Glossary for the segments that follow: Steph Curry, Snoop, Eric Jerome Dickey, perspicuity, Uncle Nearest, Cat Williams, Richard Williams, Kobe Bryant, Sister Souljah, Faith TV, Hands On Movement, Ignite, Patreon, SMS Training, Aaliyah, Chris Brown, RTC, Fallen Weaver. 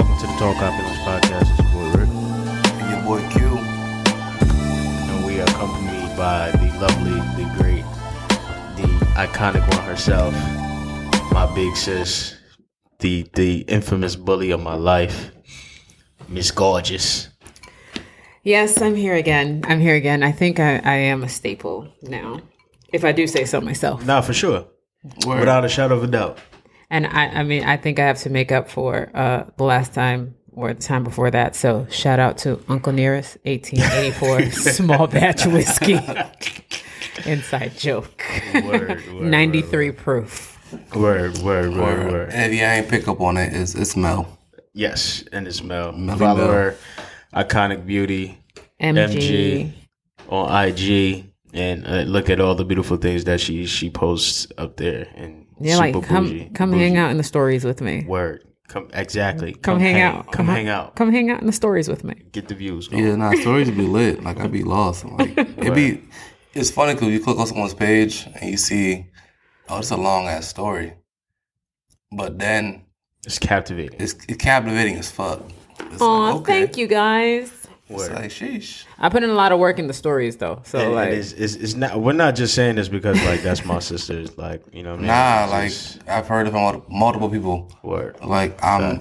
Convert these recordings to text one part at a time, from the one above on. Welcome to the Talk Opulence Podcast. It's your boy Rick. And your boy Q. And we are accompanied by the lovely, the great, the iconic one herself, my big sis, the infamous bully of my life, Miss Gorgeous. Yes, I'm here again. I think I am a staple now, if I do say so myself. Nah, for sure. Word. Without a shadow of a doubt. And I mean, I think I have to make up for the last time or the time before that. So shout out to Uncle Nearest, 1884 small batch whiskey. Inside joke. Word, 93 word. Proof. Word. And if you ain't pick up on it, it's Mel. Yes, and it's Mel. Follower, Iconic Beauty, MG on IG. And look at all the beautiful things that she posts up there, and yeah, super like come bougie. Hang out in the stories with me. Word, come exactly. Come hang out. Come hang out in the stories with me. Get the views. Go. Yeah, nah, stories be lit. Like I be lost. Like it's funny because you click on someone's page and you see, oh, it's a long ass story, but then it's captivating. It's captivating as fuck. Oh, like, okay. Thank you guys. It's like, sheesh. I put in a lot of work in the stories though, so and like it's not. We're not just saying this because like that's my sister's. Like you know, what I mean? Nah. It's like just, I've heard from multiple people. Word. Like I'm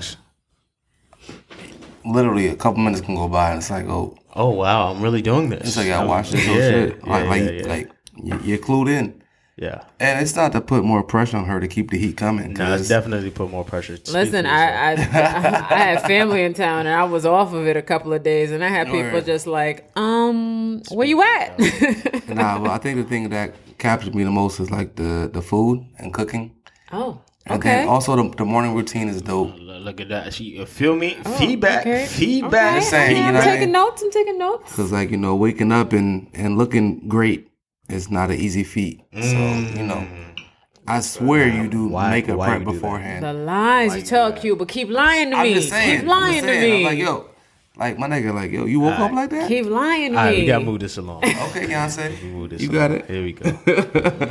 literally a couple minutes can go by and it's like oh wow, I'm really doing this. It's like I watched this whole shit. Like you're clued in. Yeah. And it's not to put more pressure on her to keep the heat coming. No, it's definitely put more pressure. Listen, I had family in town and I was off of it a couple of days and I had people just like, where you at? Nah, but I think the thing that captured me the most is like the food and cooking. Oh, okay. And then also the morning routine is dope. Look at that. She feel me? Oh, feedback. Okay. Feedback. Okay. Saying, I'm taking notes. Because like, you know, waking up and looking great. It's not an easy feat. So, you know, I swear you do make a prep beforehand. The lies you tell Q, but keep lying to me. Keep lying to me. I'm like, yo, like my nigga, like, yo, you woke up like that? Keep lying to me. We got to move this along. Okay, Beyonce. You got it. Here we go.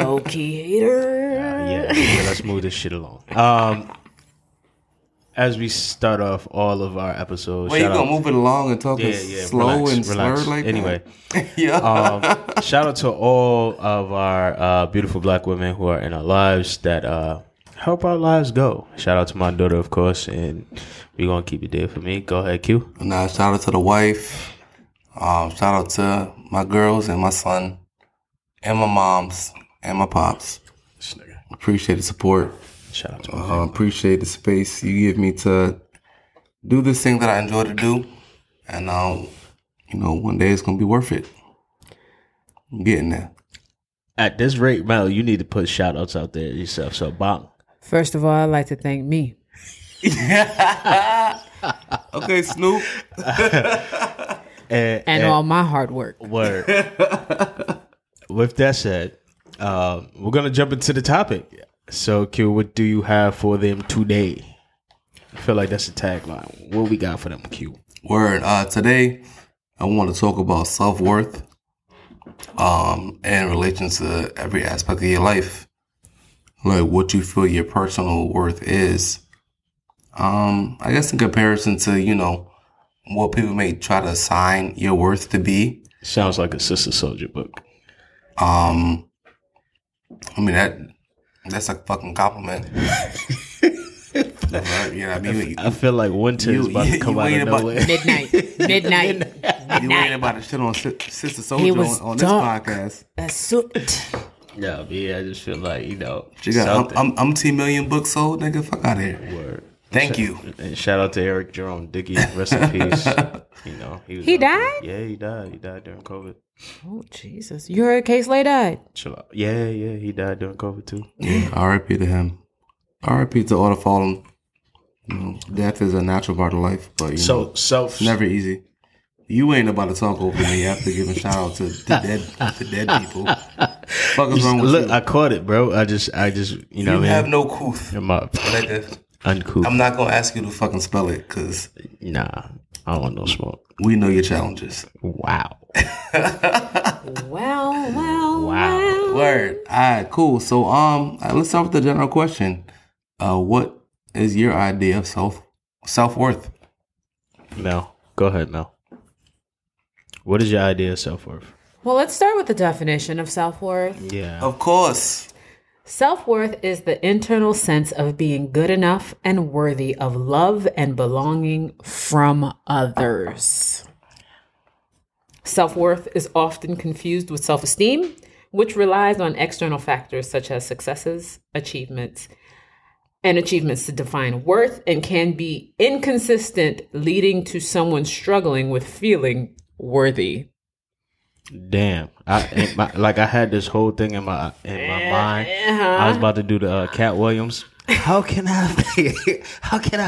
Low-key hater. Yeah, let's move this shit along. As we start off all of our episodes. Well, you going to move it along and talk slow relax, and slurred like that? Anyway. Shout out to all of our beautiful black women who are in our lives that help our lives go. Shout out to my daughter, of course, and we're going to keep it there for me. Go ahead, Q. Nah, shout out to the wife. Shout out to my girls and my son and my moms and my pops. Appreciate the support. Shout out to I appreciate the space you give me to do this thing that I enjoy to do. And, you know, one day it's going to be worth it. I'm getting there. At this rate, Mel, you need to put shout outs out there yourself. So, bomb. First of all, I'd like to thank me. Okay, Snoop. and all my hard work. Word. With that said, we're going to jump into the topic. So, Q, what do you have for them today? I feel like that's a tagline. What we got for them, Q? Word. Today, I want to talk about self-worth in relation to every aspect of your life. Like what you feel your personal worth is. I guess in comparison to, you know, what people may try to assign your worth to be. Sounds like a Sister Souljah book. I mean, that's a fucking compliment. You know what I mean? I feel like winter is about to come out of nowhere. Midnight. You ain't about to shit on Sister Souljah on this podcast. That's soot. No, yeah, I just feel like, you know. I'm T-Million books sold, nigga. Fuck out of here. Word. Thank you. And shout out to Eric Jerome Dickey. Rest in peace. You know, he died? There. Yeah, he died. He died during COVID. Oh, Jesus. You heard Case Lay died? Chill out. Yeah. He died during COVID, too. Yeah, R.I.P. to him. R.I.P. to all the fallen. You know, death is a natural part of life, but you know, it's never easy. You ain't about to talk over me after giving shout out to the dead people. Fuck is wrong with you? Look, I caught it, bro. I just, you know, you have no couth. I'm up. Uncool. I'm not gonna ask you to fucking spell it, cause I don't want no smoke. We know your challenges. Wow. Wow. Word. All right, cool. So let's start with the general question. What is your idea of self worth? No. Go ahead, Mel. What is your idea of self-worth? Well, let's start with the definition of self-worth. Yeah. Of course. Self-worth is the internal sense of being good enough and worthy of love and belonging from others. Self-worth is often confused with self-esteem, which relies on external factors such as successes, achievements to define worth, and can be inconsistent, leading to someone struggling with feeling worthy. Damn. I had this whole thing in my mind. I was about to do the Cat Williams. How can I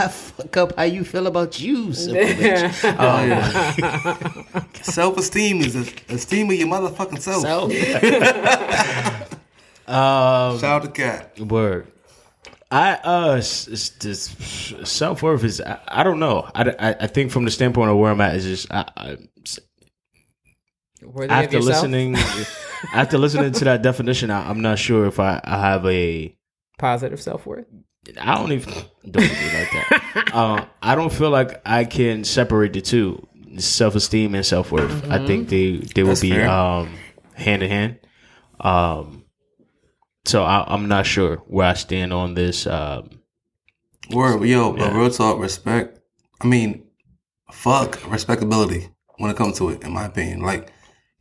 fuck up how you feel about you, simple bitch? Self-esteem is esteem of your motherfucking self. Shout out to Cat. Word. Self-worth is, I don't know. I think from the standpoint of where I'm at is just, after listening to that definition, I'm not sure if I have a positive self-worth. I don't even like that. I don't feel like I can separate the two, self-esteem and self-worth. Mm-hmm. I think they will be hand in hand. So I'm not sure where I stand on this. But real talk, respect. I mean, fuck respectability when it comes to it, in my opinion. Like,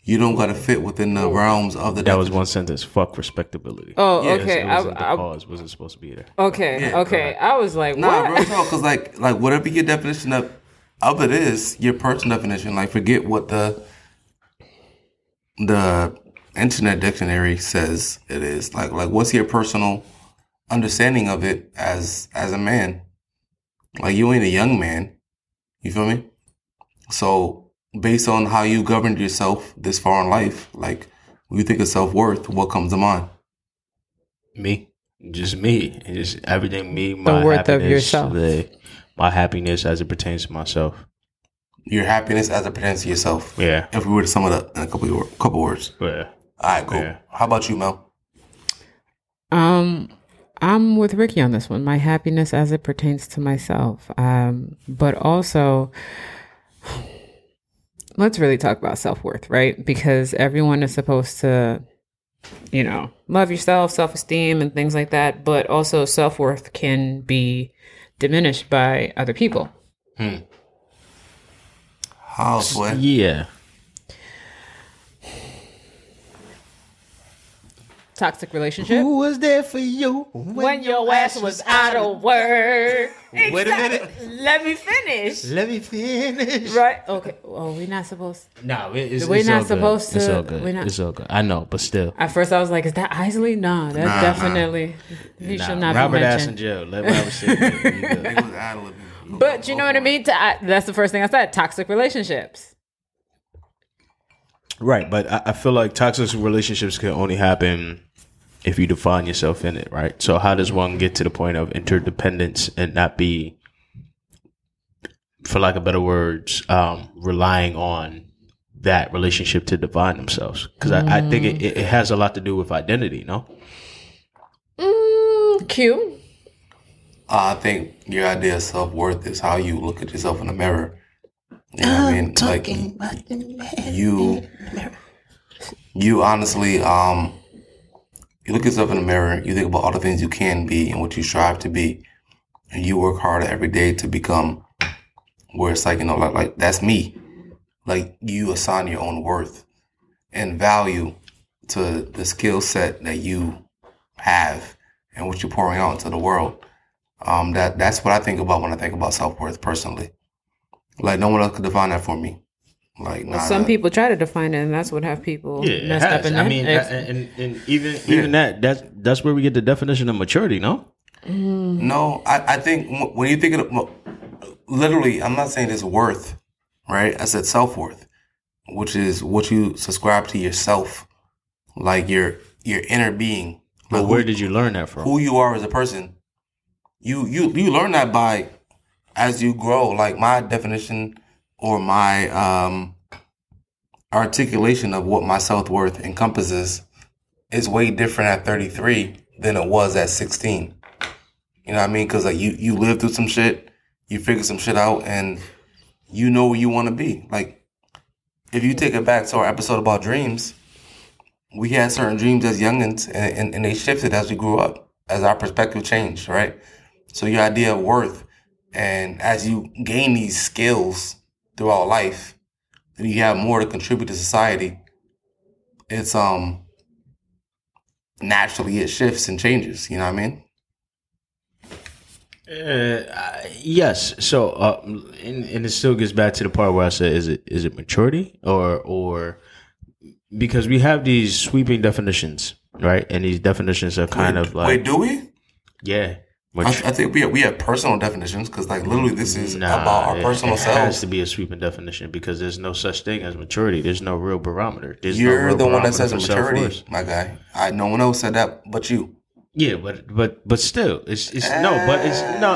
you don't gotta fit within the realms of the. That definition. Was one sentence. Fuck respectability. Oh, yeah, okay. The pause wasn't supposed to be there. Okay, yeah, okay. Right. I was like, what? Nah, real talk, because like whatever your definition of it is, your personal definition. Like, forget what the internet dictionary says it is. Like what's your personal understanding of it as a man? Like, you ain't a young man. You feel me? So, based on how you governed yourself this far in life, like, when you think of self-worth, what comes to mind? Me. Just me. Just everything me, my worth happiness, of yourself. My happiness as it pertains to myself. Your happiness as it pertains to yourself. Yeah. If we were to sum it up in a couple words. Yeah. All right, cool. Yeah. How about you, Mel? I'm with Ricky on this one. My happiness as it pertains to myself. But also... Let's really talk about self-worth, right? Because everyone is supposed to, you know, love yourself, self-esteem, and things like that. But also self-worth can be diminished by other people. Hmm. How? What? Yeah. Toxic relationship. Who was there for you when your ass was out of work? Exactly. Wait a minute. Let me finish. Right? Okay. Oh, we're not supposed to. No, we're not supposed to. It's all good. It's all good. I know, but still. At first, I was like, is that Isley? No, that's definitely. He should not be mentioned. Robert ass in jail. Let Robert sit there. But you know what I mean? That's the first thing I said. Toxic relationships. Right, but I feel like toxic relationships can only happen if you define yourself in it, right? So how does one get to the point of interdependence and not be, for lack of better words, relying on that relationship to define themselves? Because I think it has a lot to do with identity, no? Q? I think your idea of self-worth is how you look at yourself in the mirror. You know what I mean? Like, you honestly, you look yourself in the mirror, you think about all the things you can be and what you strive to be, and you work harder every day to become where it's like, you know, like that's me. Like, you assign your own worth and value to the skill set that you have and what you're pouring out into the world. That's what I think about when I think about self-worth personally. Like, no one else could define that for me. Like, well, some people try to define it, and that's what have people messed up in that. I mean, and even that's where we get the definition of maturity, no? Mm. No, I think when you think of literally, I'm not saying it's worth, right? I said self-worth, which is what you subscribe to yourself, like your inner being. But like, where did you learn that from? Who you are as a person. You learn that by... as you grow, like my definition or my articulation of what my self-worth encompasses is way different at 33 than it was at 16. You know what I mean? Because like you live through some shit, you figure some shit out, and you know where you want to be. Like, if you take it back to our episode about dreams, we had certain dreams as youngins, and they shifted as we grew up, as our perspective changed, right? So your idea of worth, and as you gain these skills throughout life, and you have more to contribute to society, it's naturally it shifts and changes. You know what I mean? Yes. So, and it still gets back to the part where I said, is it maturity or because we have these sweeping definitions, right? And these definitions are kind of like. Wait, do we? Yeah. I think we have personal definitions because, like, literally, this is about our personal selves. It has to be a sweeping definition because there's no such thing as maturity. There's no real barometer. You're the one that says maturity, my guy. No one else said that but you. Yeah, but still, it's no.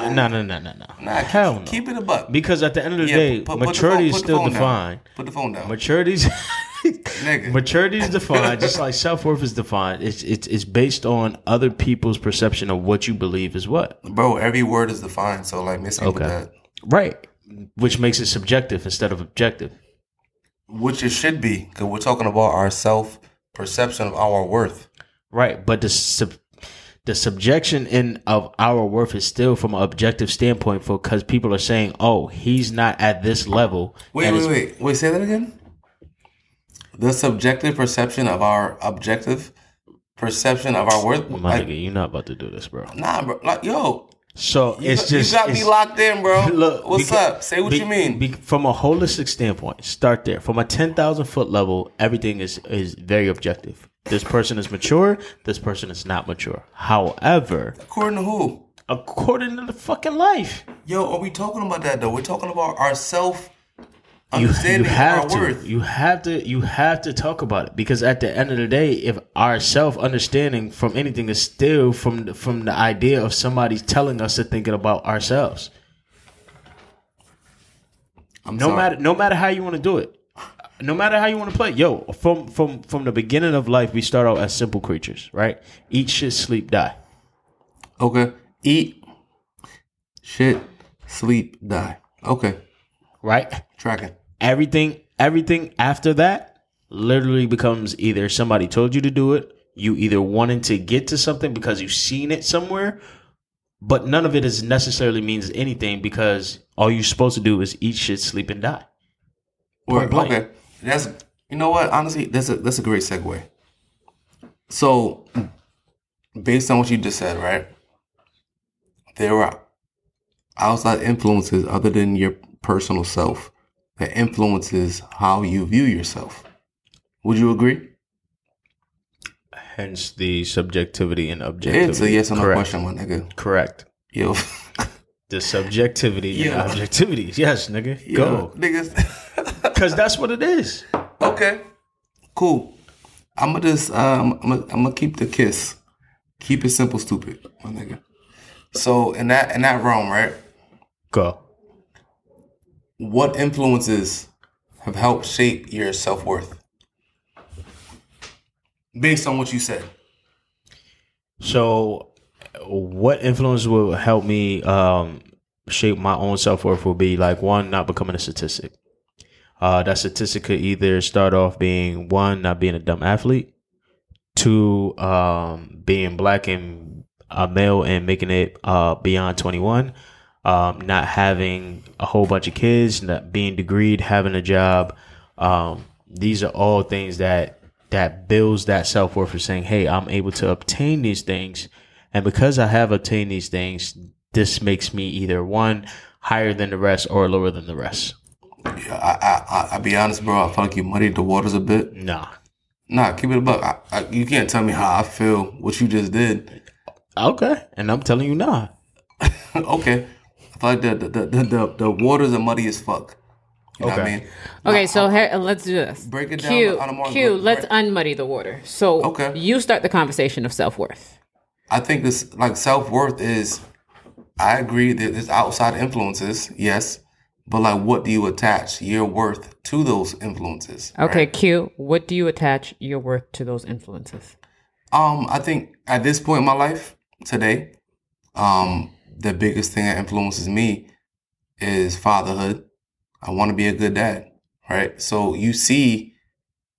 Hell no. Keep it a buck. Because at the end of the day, maturity is still defined. Put the phone down. Maturity is defined just like self-worth is defined. It's based on other people's perception of what you believe is what. Bro, every word is defined, so like missing with that. Right. Which makes it subjective instead of objective. Which it should be, because we're talking about our self-perception of our worth. Right, but the subjection of our worth is still from an objective standpoint because people are saying, oh, he's not at this level. Wait, say that again? The subjective perception of our objective perception of our worth. My nigga, you're not about to do this, bro. Nah, bro. Like, yo. So you got me locked in, bro. Look, what's up? Say what you mean. From a holistic standpoint, start there. From a 10,000-foot level, everything is very objective. This person is mature. This person is not mature. However, according to who? According to the fucking life. Yo, are we talking about that though? We're talking about ourself. You have to talk about it because at the end of the day, if our self understanding from anything is still from the idea of somebody telling us to thinking about ourselves, no matter how you want to do it, no matter how you want to play, yo, from the beginning of life, we start out as simple creatures, right? Eat, shit, sleep, die. Okay, eat, shit, sleep, die. Okay, right. Tracking. Everything after that literally becomes either somebody told you to do it, you either wanted to get to something because you've seen it somewhere, but none of it is necessarily means anything because all you're supposed to do is eat shit, sleep, and die. Okay, that's, you know what? Honestly, that's a great segue. So, based on what you just said, right? There are outside influences other than your personal self that influences how you view yourself. Would you agree? Hence the subjectivity and objectivity. It's a yes or no question, my nigga. Correct. Yo. The subjectivity and objectivity. Yes, nigga. Yo, go. Niggas. Because that's what it is. Okay. Cool. I'm going to just, I'm gonna keep the kiss. Keep it simple, stupid, my nigga. So in that realm, right? Go. What influences have helped shape your self-worth based on what you said? So what influence will help me shape my own self-worth will be like, one, not becoming a statistic. That statistic could either start off being, one, not being a dumb athlete, two, being black and a male and making it beyond 21, not having a whole bunch of kids, not being degreed, having a job. These are all things that builds that self-worth for saying, hey, I'm able to obtain these things. And because I have obtained these things, this makes me either one, higher than the rest or lower than the rest. Yeah, I'll be honest, bro. I feel like you muddied the waters a bit. Nah, keep it a buck. You can't tell me how I feel what you just did. Okay. And I'm telling you nah. Okay. Like the waters are muddy as fuck. You know what I mean? Okay, so here, let's do this. Break it down. Let's unmuddy the water. So you start the conversation of self-worth. I think this, like, self-worth is, I agree that there's outside influences, yes, but like what do you attach your worth to those influences? Okay, right? Q, what do you attach your worth to those influences? I think at this point in my life, today, the biggest thing that influences me is fatherhood. I want to be a good dad, right? So you see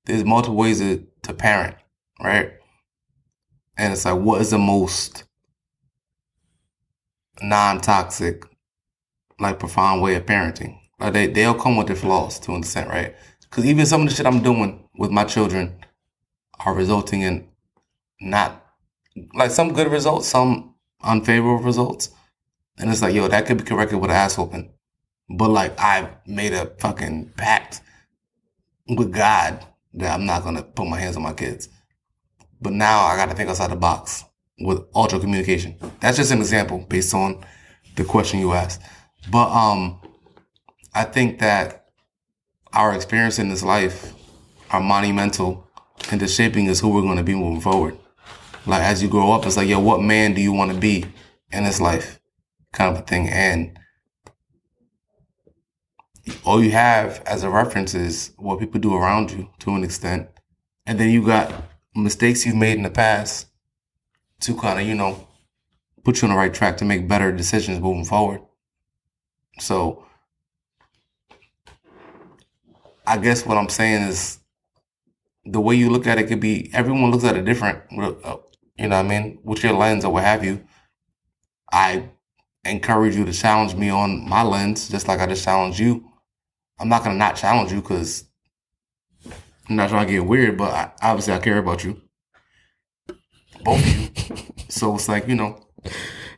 there's multiple ways to parent, right? And it's like, what is the most non-toxic, like profound way of parenting? Like they'll come with their flaws to an extent, right? Because even some of the shit I'm doing with my children are resulting in not, like some good results, some unfavorable results. And it's like, yo, that could be corrected with an ass whooping. But like I made a fucking pact with God that I'm not going to put my hands on my kids. But now I got to think outside the box with ultra communication. That's just an example based on the question you asked. But I think that our experience in this life are monumental and the shaping is who we're going to be moving forward. Like as you grow up, it's like, yo, what man do you want to be in this life? Kind of a thing. And all you have as a reference is what people do around you to an extent. And then you got mistakes you've made in the past to kind of, you know, put you on the right track to make better decisions moving forward. So I guess what I'm saying is the way you look at it could be, everyone looks at it different, you know what I mean, with your lens or what have you. I encourage you to challenge me on my lens, just like I just challenged you. I'm not going to not challenge you because I'm not trying to get weird, but obviously I care about you. Both of you. So it's like, you know.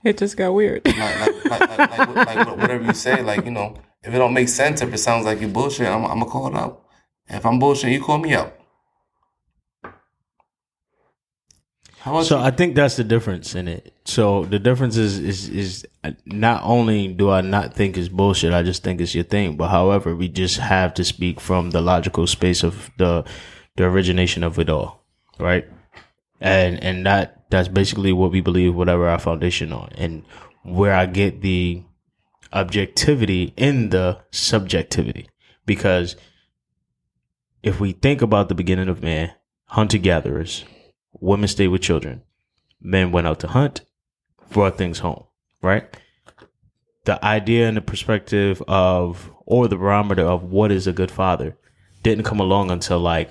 It just got weird. Like whatever you say, like, you know, if it don't make sense, if it sounds like you bullshit, I'm going to call it out. If I'm bullshitting, you call me out. So I think that's the difference in it. So the difference is not only do I not think it's bullshit, I just think it's your thing. But however, we just have to speak from the logical space of the origination of it all, right? And that's basically what we believe, whatever our foundation on, and where I get the objectivity in the subjectivity. Because if we think about the beginning of man, hunter-gatherers, women stayed with children. Men went out to hunt, brought things home, right? The idea and the perspective of, or the barometer of what is a good father didn't come along until like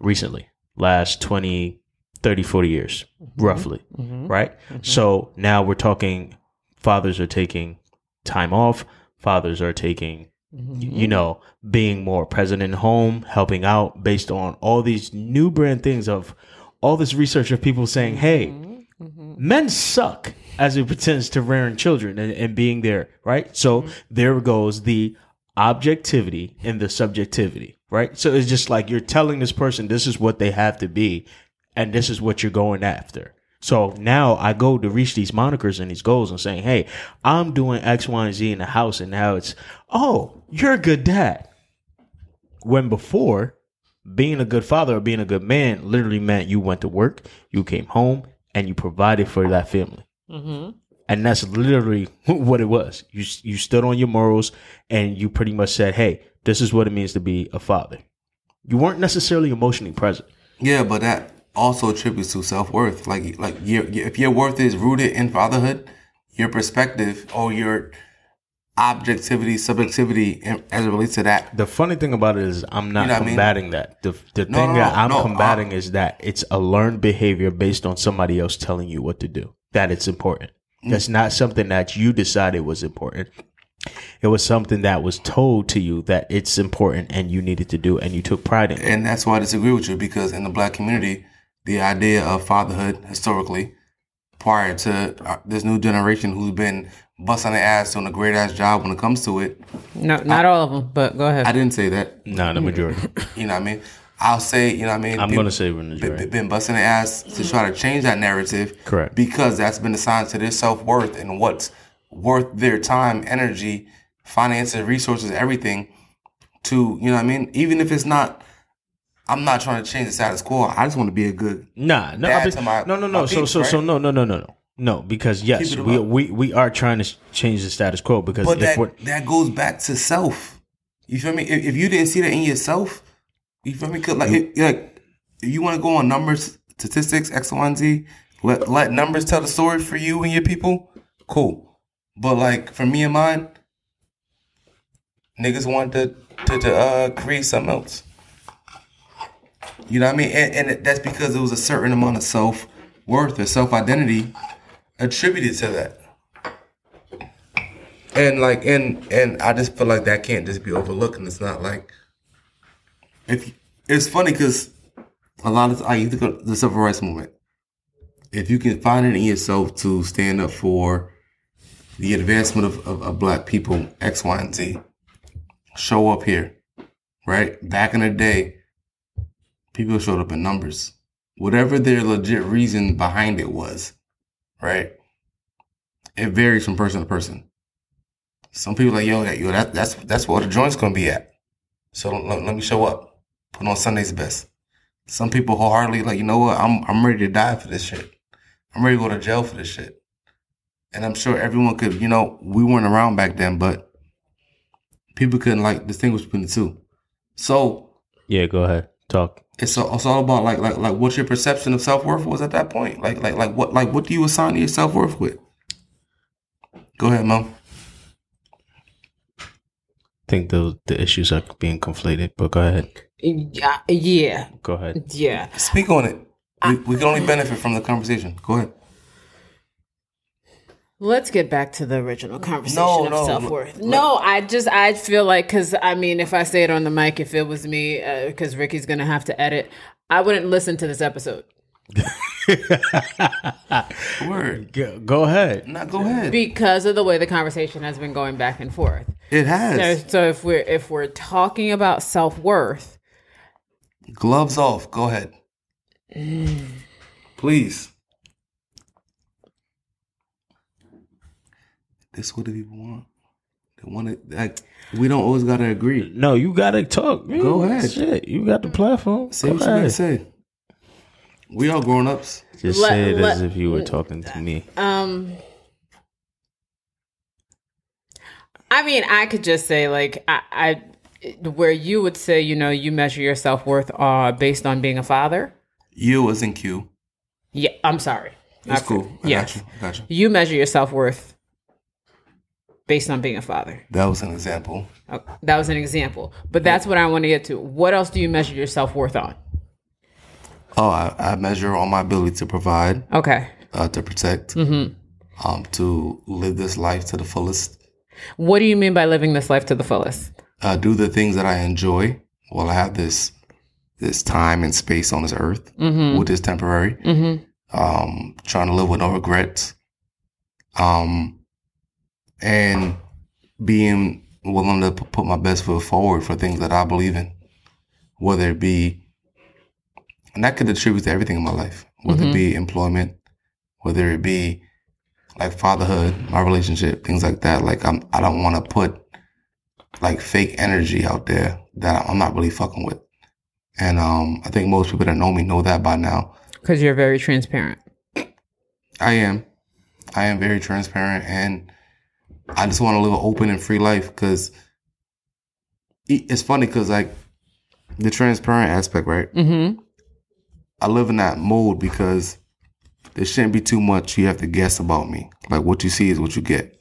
recently, last 20, 30, 40 years, mm-hmm. roughly, mm-hmm. right? Mm-hmm. So now we're talking fathers are taking time off, fathers are taking, mm-hmm. you know, being more present in home, helping out based on all these new brand things of, all this research of people saying, hey, mm-hmm. men suck as it pertains to rearing children and being there, right? So mm-hmm. there goes the objectivity and the subjectivity, right? So it's just like you're telling this person this is what they have to be and this is what you're going after. So now I go to reach these monikers and these goals and saying, hey, I'm doing X, Y, and Z in the house, and now it's, oh, you're a good dad. When before, being a good father or being a good man literally meant you went to work, you came home, and you provided for that family. Mm-hmm. And that's literally what it was. You stood on your morals, and you pretty much said, hey, this is what it means to be a father. You weren't necessarily emotionally present. Yeah, but that also attributes to self-worth. Like if your worth is rooted in fatherhood, your perspective or your objectivity, subjectivity, as it relates to that. The funny thing about it is I'm not combating that. The thing I'm combating is that it's a learned behavior based on somebody else telling you what to do, that it's important. Mm-hmm. That's not something that you decided was important. It was something that was told to you that it's important and you needed to do and you took pride in it. And that's why I disagree with you, because in the black community, the idea of fatherhood historically, prior to this new generation who's been busting their ass doing a great ass job when it comes to it. No, not all of them, but go ahead. I didn't say that. No, the majority. You know what I mean? I'll say, you know what I mean? I'm going to say we're in the majority. Been busting their ass to try to change that narrative. Correct. Because that's been assigned to their self-worth and what's worth their time, energy, finances, resources, everything to, you know what I mean? Even if it's not, I'm not trying to change the status quo. I just want to be a good dad to my people, no. No, because yes, we are trying to change the status quo. Because but that goes back to self. You feel me? If you didn't see that in yourself, you feel me? Cause if you want to go on numbers, statistics, X, Y, and Z, let numbers tell the story for you and your people. Cool, but like for me and mine, Niggas wanted to create something else. You know what I mean? And that's because there was a certain amount of self-worth or self-identity attributed to that. And like, and I just feel like that can't just be overlooked. And it's not like, if it's funny because a lot of, I used to go to the civil rights movement. If you can find it in yourself to stand up for the advancement of black people, X, Y, and Z, show up here, right? Back in the day, people showed up in numbers, whatever their legit reason behind it was, right? It varies from person to person. Some people are like, that's where the joint's going to be at. So let me show up. Put on Sunday's best. Some people wholeheartedly like, you know what? I'm ready to die for this shit. I'm ready to go to jail for this shit. And I'm sure everyone could, you know, we weren't around back then, but people couldn't like distinguish between the two. So yeah, go ahead. Talk. It's all about like what your perception of self-worth was at that point. What do you assign to your self-worth with? Go ahead, Mom. I think the issues are being conflated, but go ahead. Yeah. Go ahead. Yeah. Speak on it. We can only benefit from the conversation. Go ahead. Let's get back to the original conversation of self-worth. I feel like, because, I mean, if I say it on the mic, if it was me, because Ricky's going to have to edit, I wouldn't listen to this episode. Word. Go ahead. Go ahead. Because of the way the conversation has been going back and forth. It has. So if we're talking about self-worth. Gloves off. Go ahead. Please. That's what the people want. They want it. Like, we don't always gotta agree. No, you gotta talk. Man. Go ahead. Shit, you got the platform. Say what you gotta say. We all grown ups. Just say it as if you were talking to me. I mean, I could just say like I where you would say, you know, you measure your self worth based on being a father. You as in Q. Yeah, I'm sorry. That's cool. I got you. You measure your self worth based on being a father. That was an example. But that's what I want to get to. What else do you measure your self-worth on? Oh, I measure on my ability to provide. Okay. To protect. Mm-hmm. To live this life to the fullest. What do you mean by living this life to the fullest? Do the things that I enjoy while I have this time and space on this earth, mm-hmm. which is temporary. Mm-hmm. Trying to live with no regrets. And being willing to put my best foot forward for things that I believe in, whether it be, and that could attribute to everything in my life, whether mm-hmm. it be employment, whether it be like fatherhood, my relationship, things like that. Like I don't want to put like fake energy out there that I'm not really fucking with. And I think most people that know me know that by now. Because you're very transparent. I am very transparent, and I just want to live an open and free life, because it's funny because, like, the transparent aspect, right? Mm-hmm. I live in that mode because there shouldn't be too much you have to guess about me. Like, what you see is what you get.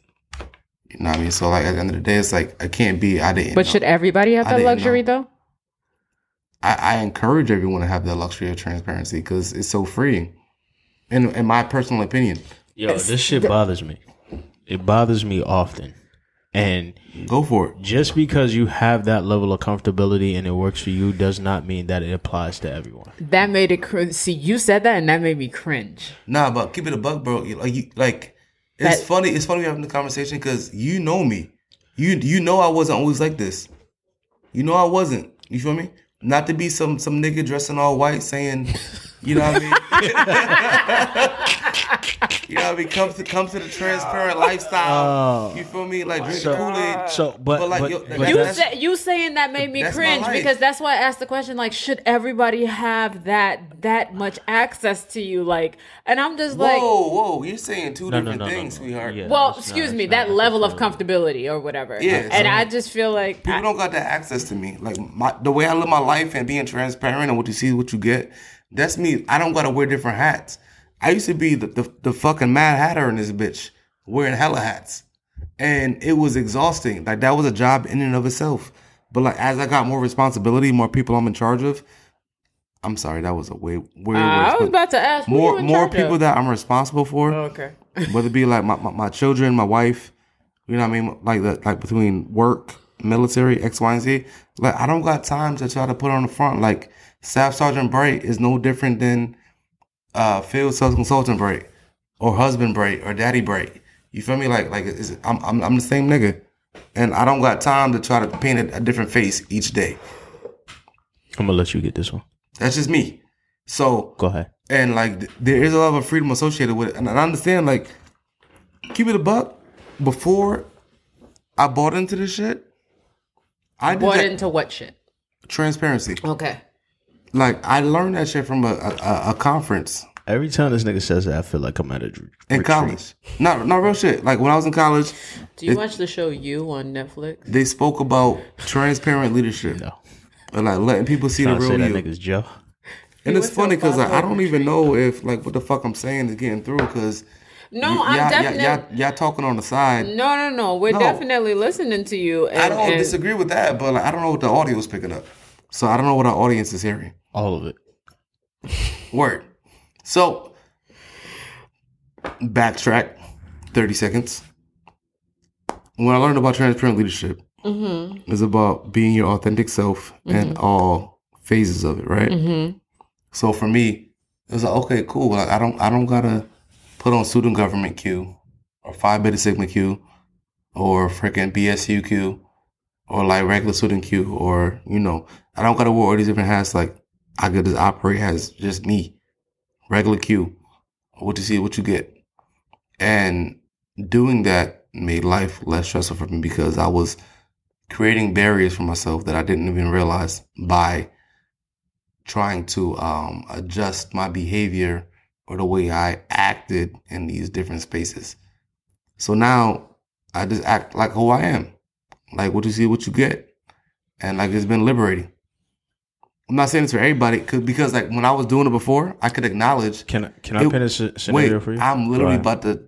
You know what I mean? So, like, at the end of the day, it's like, I can't be, I didn't But know. Should everybody have that luxury, know. Though? I encourage everyone to have that luxury of transparency because it's so freeing, in my personal opinion. Yo, this shit bothers me. It bothers me often. And go for it. Just because you have that level of comfortability and it works for you does not mean that it applies to everyone. That made it cringe. See, you said that and that made me cringe. Nah, but keep it a buck, bro. Like it's funny. It's funny we're having the conversation because you know me. You know I wasn't always like this. You know I wasn't. You feel me? Not to be some nigga dressing all white saying, you know what I mean? You know what I mean? Comes to the transparent lifestyle. You feel me? Like drink Kool-Aid. So, you saying that made me cringe because that's why I asked the question. Like, should everybody have that much access to you? Like, and I'm just like, whoa! You're saying two different things, sweetheart. Yeah, well, excuse me, that level of comfortability or whatever. Yeah, and I just feel like people don't got that access to me. Like the way I live my life and being transparent and what you see is what you get. That's me. I don't gotta wear different hats. I used to be the fucking Mad Hatter in this bitch, wearing hella hats. And it was exhausting. Like, that was a job in and of itself. But like, as I got more responsibility, more people I'm in charge of. I'm sorry, that was a way weird. I was about to ask more people that I'm responsible for. Oh, okay. Whether it be like my children, my wife, you know what I mean? Like that, like between work, military, X, Y, and Z. Like, I don't got time to try to put on the front. Like, Staff Sergeant Bright is no different than Field Sales Consultant Bright or Husband Bright or Daddy Bright. You feel me? Like I'm the same nigga, and I don't got time to try to paint a different face each day. I'm gonna let you get this one. That's just me. So go ahead. And like, there is a lot of freedom associated with it, and I understand. Like, keep it a buck. Before I bought into this shit, I did bought into what shit? Transparency. Okay. Like, I learned that shit from a conference. Every time this nigga says that, I feel like I'm at a retreat. In college. Not real shit. Like, when I was in college. Do you watch the show You on Netflix? They spoke about transparent leadership. No. But like, letting people see the real you. That nigga's Joe. And it's funny because like, I don't even know if like what the fuck I'm saying is getting through because. No, I'm definitely. Y'all talking on the side. No. We're definitely listening to you. And, I don't disagree with that, but like, I don't know what the audio is picking up. So I don't know what our audience is hearing. All of it. Word. So, backtrack 30 seconds. When I learned about transparent leadership, mm-hmm. It's about being your authentic self mm-hmm. in all phases of it, right? Mm-hmm. So for me, it was like, okay, cool. Like, I don't gotta put on student government Q or Phi Beta Sigma Q or freaking BSU Q or like regular student Q or, you know, I don't gotta wear all these different hats. Like, I could just operate as just me. Regular Q, what you see, what you get. And doing that made life less stressful for me because I was creating barriers for myself that I didn't even realize by trying to adjust my behavior or the way I acted in these different spaces. So now I just act like who I am, like what you see, what you get. And like, it's been liberating. I'm not saying it's for everybody because like when I was doing it before, I could acknowledge. Can I pin a scenario for you? I'm literally about to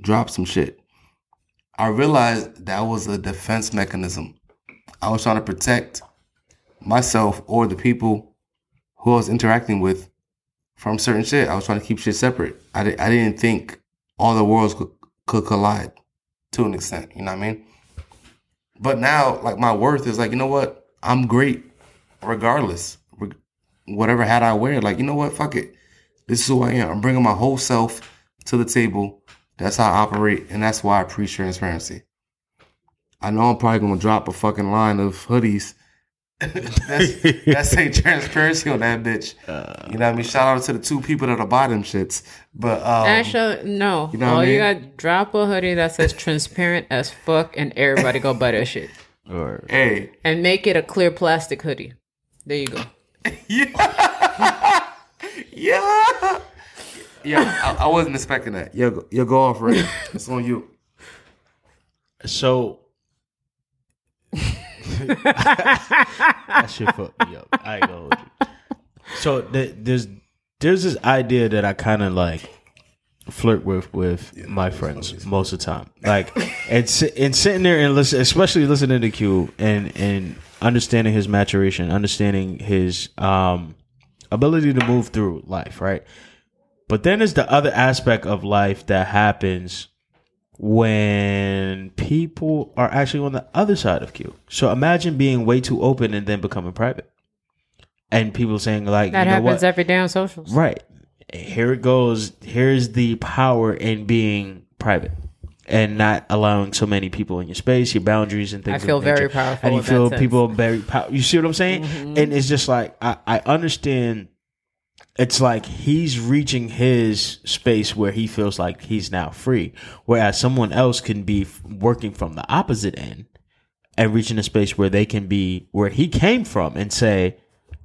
drop some shit. I realized that was a defense mechanism. I was trying to protect myself or the people who I was interacting with from certain shit. I was trying to keep shit separate. I didn't think all the worlds could collide to an extent. You know what I mean? But now like my worth is like, you know what? I'm great regardless. Whatever hat I wear, like, you know what? Fuck it. This is who I am. I'm bringing my whole self to the table. That's how I operate. And that's why I preach transparency. I know I'm probably going to drop a fucking line of hoodies. That's a transparency on that bitch. You know what I mean? Shout out to the two people that are buying them shits. But, actually, no. You know what I mean? You got to drop a hoodie that says transparent as fuck and everybody go buy that shit. Or, hey. And make it a clear plastic hoodie. There you go. Yeah. I wasn't expecting that. You go off, Ray. It's on you. So that shit fucked me up. I ain't gonna hold you. So there's this idea that I kind of like flirt with my friends most of the time. Like and sitting there and listen, especially listening to Q and understanding his maturation, understanding his ability to move through life, right? But then there's the other aspect of life that happens when people are actually on the other side of Q. So imagine being way too open and then becoming private. And people saying like, that you know happens what? Every day on socials. Right. Here it goes. Here's the power in being private. And not allowing so many people in your space, your boundaries and things. I feel of very powerful. And you feel people very powerful. You see what I'm saying? Mm-hmm. And it's just like, I understand. It's like he's reaching his space where he feels like he's now free. Whereas someone else can be working from the opposite end and reaching a space where they can be where he came from and say,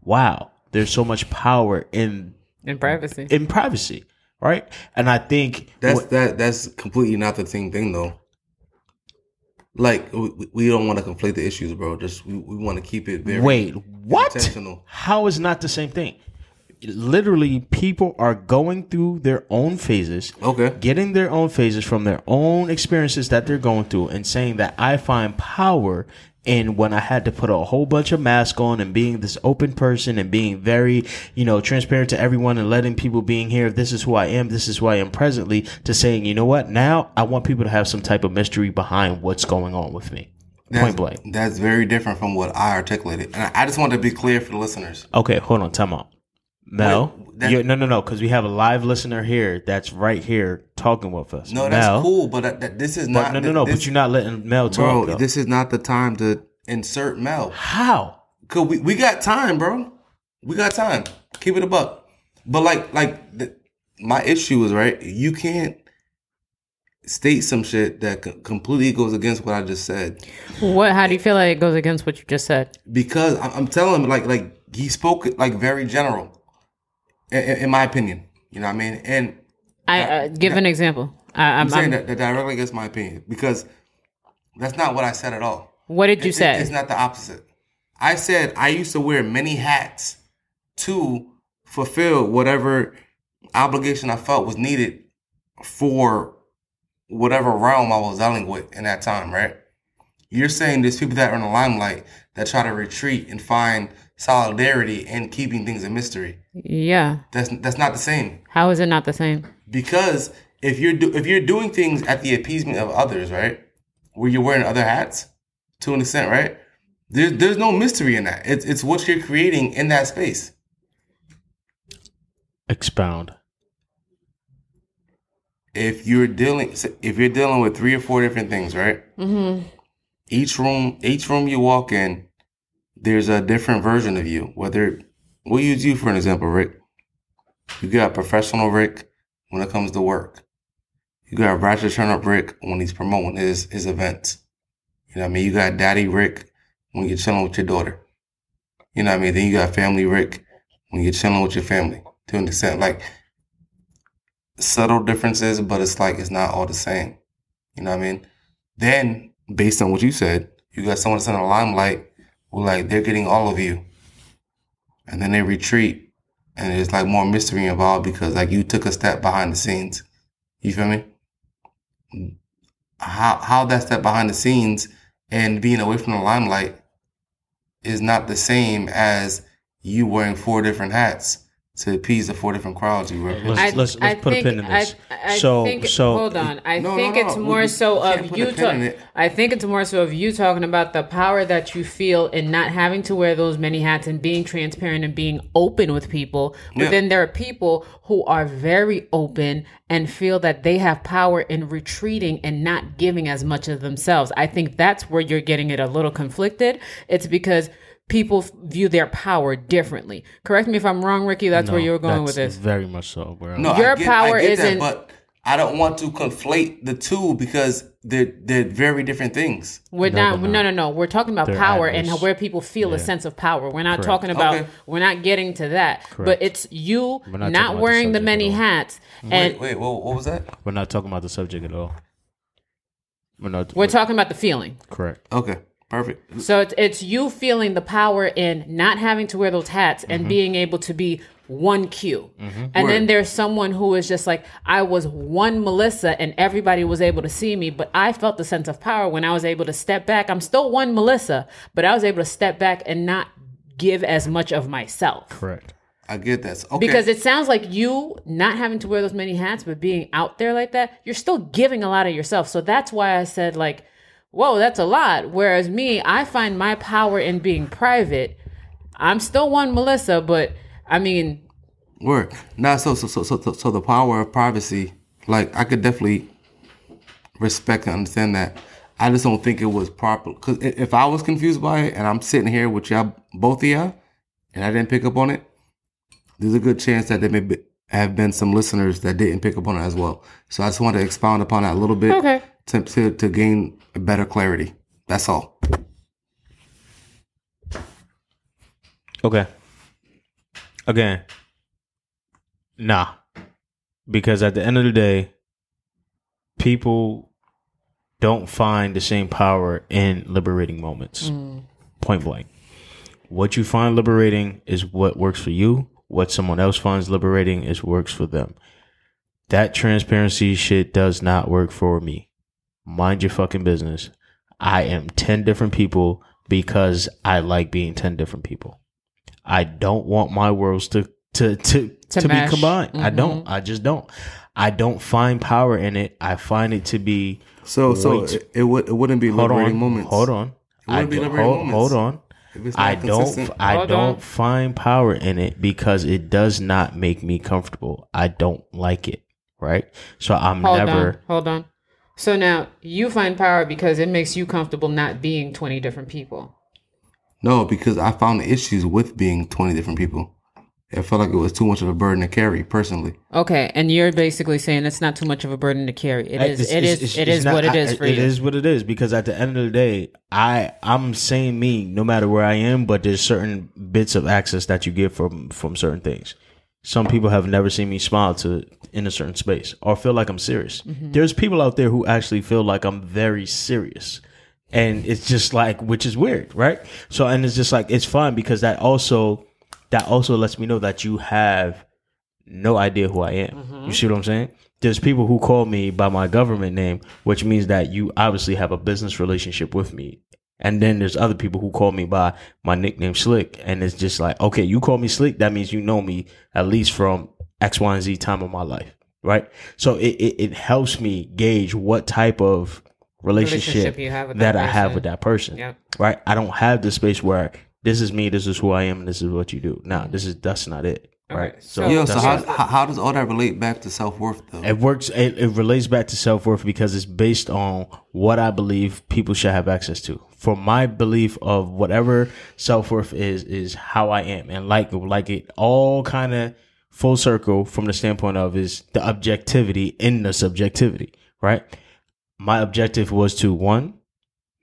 wow, there's so much power in privacy. In privacy. Right, and I think that's completely not the same thing, though. Like we don't want to conflate the issues, bro. Just we want to keep it very. Wait, what? How is not the same thing? literally people are going through their own phases, okay, getting their own phases from their own experiences that they're going through, and saying that I find power in when I had to put a whole bunch of masks on and being this open person and being very, transparent to everyone and letting people being here. This is who I am. This is who I am presently, to saying, you know what? Now I want people to have some type of mystery behind what's going on with me. Point blank. That's very different from what I articulated. And I just want to be clear for the listeners. Okay, hold on. Time out. Mel, no, because we have a live listener here that's right here talking with us. No, Mel, that's cool, but this is not. No, but you're not letting Mel talk. Bro, this is not the time to insert Mel. How? Cause we got time, bro. We got time. Keep it a buck. But my issue is, right, you can't state some shit that completely goes against what I just said. What? How do you feel like it goes against what you just said? Because I'm telling him, like he spoke very general. In my opinion, you know what I mean? And I give an example. I'm saying that directly against my opinion, because that's not what I said at all. What did you say? It's not the opposite. I said I used to wear many hats to fulfill whatever obligation I felt was needed for whatever realm I was dealing with in that time, right? You're saying there's people that are in the limelight that try to retreat and find solidarity and keeping things a mystery. Yeah, that's not the same. How is it not the same? Because if you're doing things at the appeasement of others, right, where you're wearing other hats to an extent, right, there's no mystery in that. It's what you're creating in that space. Expound. If you're dealing with 3 or 4 different things, right? Mm-hmm. Each room you walk in, there's a different version of you. Whether we'll use you for an example, Rick. You got professional Rick when it comes to work. You got Ratchet Turn Up Rick when he's promoting his events. You know what I mean? You got Daddy Rick when you're chilling with your daughter. You know what I mean? Then you got Family Rick when you're chilling with your family. To an extent, like subtle differences, but it's like it's not all the same. You know what I mean? Then, based on what you said, you got someone that's in the limelight who, like, they're getting all of you. And then they retreat, and there's, like, more mystery involved because, like, you took a step behind the scenes. You feel me? How that step behind the scenes and being away from the limelight is not the same as you wearing 4 different hats to appease the 4 different crowds you were. Let's put a pin in this. I think it's more so of you talking about the power that you feel in not having to wear those many hats and being transparent and being open with people. But then there are people who are very open and feel that they have power in retreating and not giving as much of themselves. I think that's where you're getting it a little conflicted. It's because people view their power differently. Correct me if I'm wrong, Ricky. That's where you were going with this. Very much so, bro. No, your power isn't. But I don't want to conflate the two because they're very different things. We're not. We're talking about their power and where people feel a sense of power. We're not talking about. Okay. We're not getting to that. Correct. But it's you not wearing the many hats. Wait, what was that? We're not talking about the subject at all. We're talking about the feeling. Correct. Okay. Perfect. So it's you feeling the power in not having to wear those hats and being able to be one Q. Mm-hmm. And then there's someone who is just like, I was one Melissa and everybody was able to see me, but I felt the sense of power when I was able to step back. I'm still one Melissa, but I was able to step back and not give as much of myself. Correct. I get that. Okay. Because it sounds like you not having to wear those many hats, but being out there like that, you're still giving a lot of yourself. So that's why I said, like, whoa, that's a lot. Whereas me, I find my power in being private. I'm still one Melissa, but I mean, work. Nah, so the power of privacy. Like, I could definitely respect and understand that. I just don't think it was proper. Because if I was confused by it, and I'm sitting here with y'all, both of y'all, and I didn't pick up on it, there's a good chance that there may have been some listeners that didn't pick up on it as well. So I just want to expound upon that a little bit. Okay. To gain better clarity. That's all. Okay. Again. Nah. Because at the end of the day, people don't find the same power in liberating moments. Point blank. What you find liberating is what works for you, What someone else finds liberating is works for them. That transparency shit does not work for me. Mind your fucking business. I am 10 different people because I like being 10 different people. I don't want my worlds to be combined. Mm-hmm. I just don't. I don't find power in it. I find it to be it wouldn't be liberating moments. Hold on. I don't find power in it because it does not make me comfortable. I don't like it, right? So I'm Hold on. So now you find power because it makes you comfortable not being 20 different people. No, because I found the issues with being 20 different people. It felt like it was too much of a burden to carry, personally. Okay, and you're basically saying it's not too much of a burden to carry. It is what it is for you. It is what it is, because at the end of the day, I'm saying me no matter where I am, but there's certain bits of access that you get from certain things. Some people have never seen me smile in a certain space or feel like I'm serious. Mm-hmm. There's people out there who actually feel like I'm very serious. And it's just like, which is weird, right? So, and it's just like, it's fine because that also lets me know that you have no idea who I am. Mm-hmm. You see what I'm saying? There's people who call me by my government name, which means that you obviously have a business relationship with me. And then there's other people who call me by my nickname Slick. And it's just like, okay, you call me Slick. That means you know me at least from X, Y, and Z time of my life. Right? So it helps me gauge what type of relationship you have with that I have with that person. Yep. Right? I don't have the space where this is me, this is who I am, and this is what you do. Nah, that's not it, right? Okay. So how does all that relate back to self-worth, though? It relates back to self-worth because it's based on what I believe people should have access to. For my belief of whatever self-worth is how I am. And like it all kind of full circle from the standpoint of is the objectivity in the subjectivity, right? My objective was to, 1,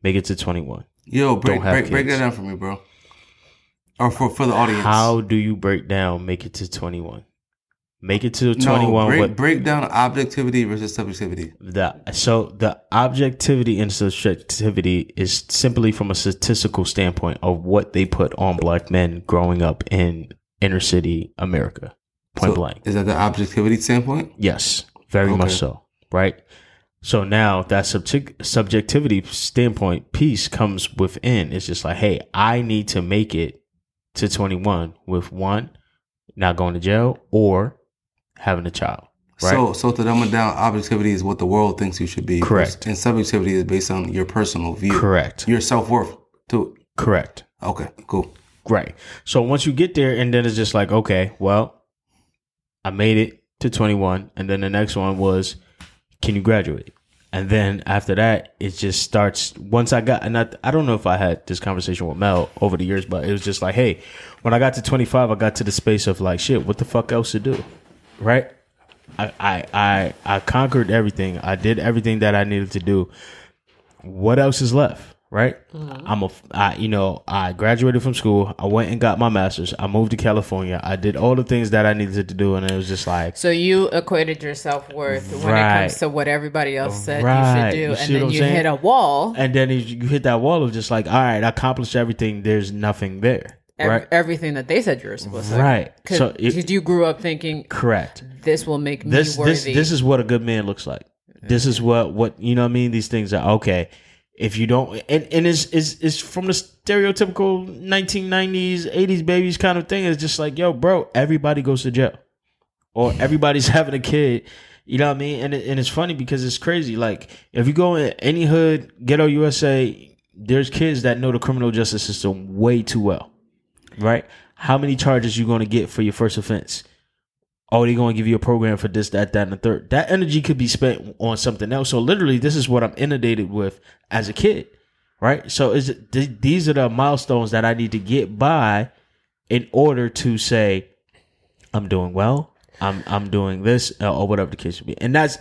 make it to 21. Yo, break that down for me, bro. Or for the audience. How do you break down make it to 21? Make it to 21. Break down objectivity versus subjectivity. So the objectivity and subjectivity is simply from a statistical standpoint of what they put on black men growing up in inner city America. Point blank. Is that the objectivity standpoint? Yes. Very much so. Right? So now that subjectivity standpoint piece comes within. It's just like, hey, I need to make it to 21 with 1, not going to jail or having a child. Right? So to dumb it down, objectivity is what the world thinks you should be. Correct. And subjectivity is based on your personal view. Correct. Your self-worth too. Correct. Okay, cool. Right. So once you get there and then it's just like, okay, well, I made it to 21. And then the next one was, can you graduate? And then after that, it just starts. Once I got, and I don't know if I had this conversation with Mel over the years, but it was just like, hey, when I got to 25, I got to the space of like, shit, what the fuck else to do, right? I conquered everything. I did everything that I needed to do. What else is left, right? Mm-hmm. I graduated from school. I went and got my master's. I moved to California. I did all the things that I needed to do, and it was just like. So you equated your self-worth when it comes to what everybody else said you should do, and then you hit a wall. And then you hit that wall of just like, all right, I accomplished everything. There's nothing there. Right? Everything that they said you were supposed to. Right. So you grew up thinking. Correct. This will make me worthy. This is what a good man looks like. Mm-hmm. This is what you know what I mean? These things are okay. If you don't, and it's from the stereotypical 1990s, 80s babies kind of thing. It's just like, yo, bro, everybody goes to jail or everybody's having a kid. You know what I mean? And it's funny because it's crazy. Like, if you go in any hood, ghetto USA, there's kids that know the criminal justice system way too well, right? How many charges you going to get for your first offense? Oh, they're going to give you a program for this, that, and the third. That energy could be spent on something else. So literally, this is what I'm inundated with as a kid, right? So these are the milestones that I need to get by in order to say, I'm doing well, I'm doing this, or whatever the case should be. And that's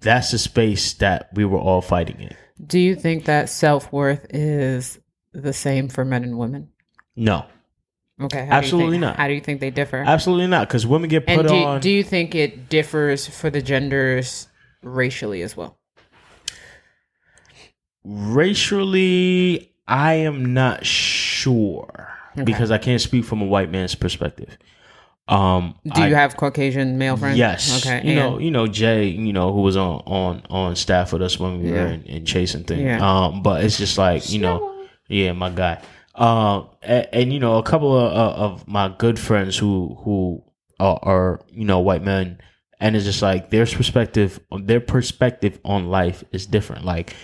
the space that we were all fighting in. Do you think that self-worth is the same for men and women? No. Okay. Absolutely not. How do you think they differ? Absolutely not, because women get put on. Do you think it differs for the genders racially as well? Racially, I am not sure. okay. because I can't speak from a white man's perspective. Do you have Caucasian male friends? Yes. Okay. You know Jay, who was on staff with us when we were in Chasing Things. Yeah. But it's just like, my guy. And a couple of my good friends who are white men, and it's just like their perspective on life is different. Like,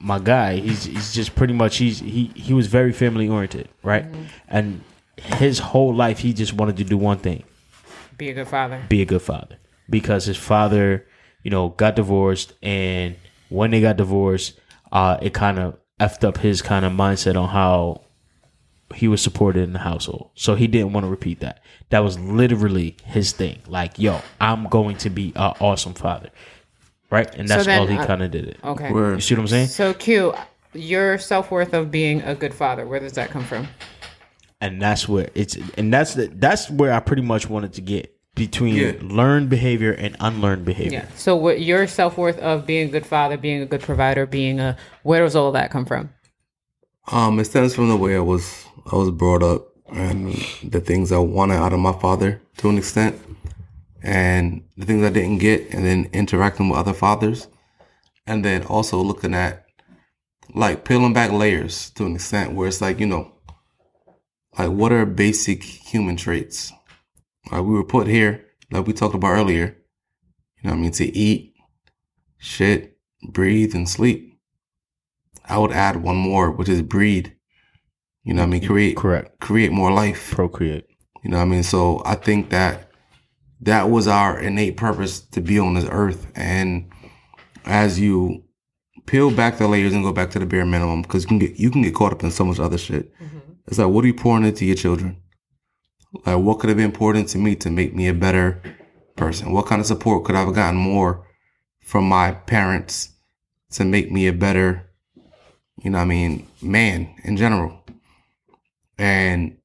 my guy, he's just pretty much he was very family oriented, right? Mm-hmm. And his whole life, he just wanted to do one thing: be a good father. Be a good father, because his father, got divorced, and when they got divorced, it kind of effed up his kind of mindset on how he was supported in the household. So he didn't want to repeat that. That was literally his thing. Like, I'm going to be an awesome father, right? And that's all he kind of did it. Okay, you see what I'm saying? So Q, your self-worth of being a good father, where does that come from? And that's where that's where I pretty much wanted to get between learned behavior and unlearned behavior. Yeah. So what your self-worth of being a good father, being a good provider, where does all that come from? It stems from the way I was brought up and the things I wanted out of my father to an extent, and the things I didn't get, and then interacting with other fathers, and then also looking at like peeling back layers to an extent where it's like, like, what are basic human traits? Like, we were put here, like we talked about earlier, to eat, shit, breathe, and sleep. I would add one more, which is breed. Create more life. Procreate. So I think that was our innate purpose to be on this earth. And as you peel back the layers and go back to the bare minimum, because you can get caught up in so much other shit. Mm-hmm. It's like, what are you pouring into your children? Like, what could have been poured into me to make me a better person? What kind of support could I have gotten more from my parents to make me a better, man in general? And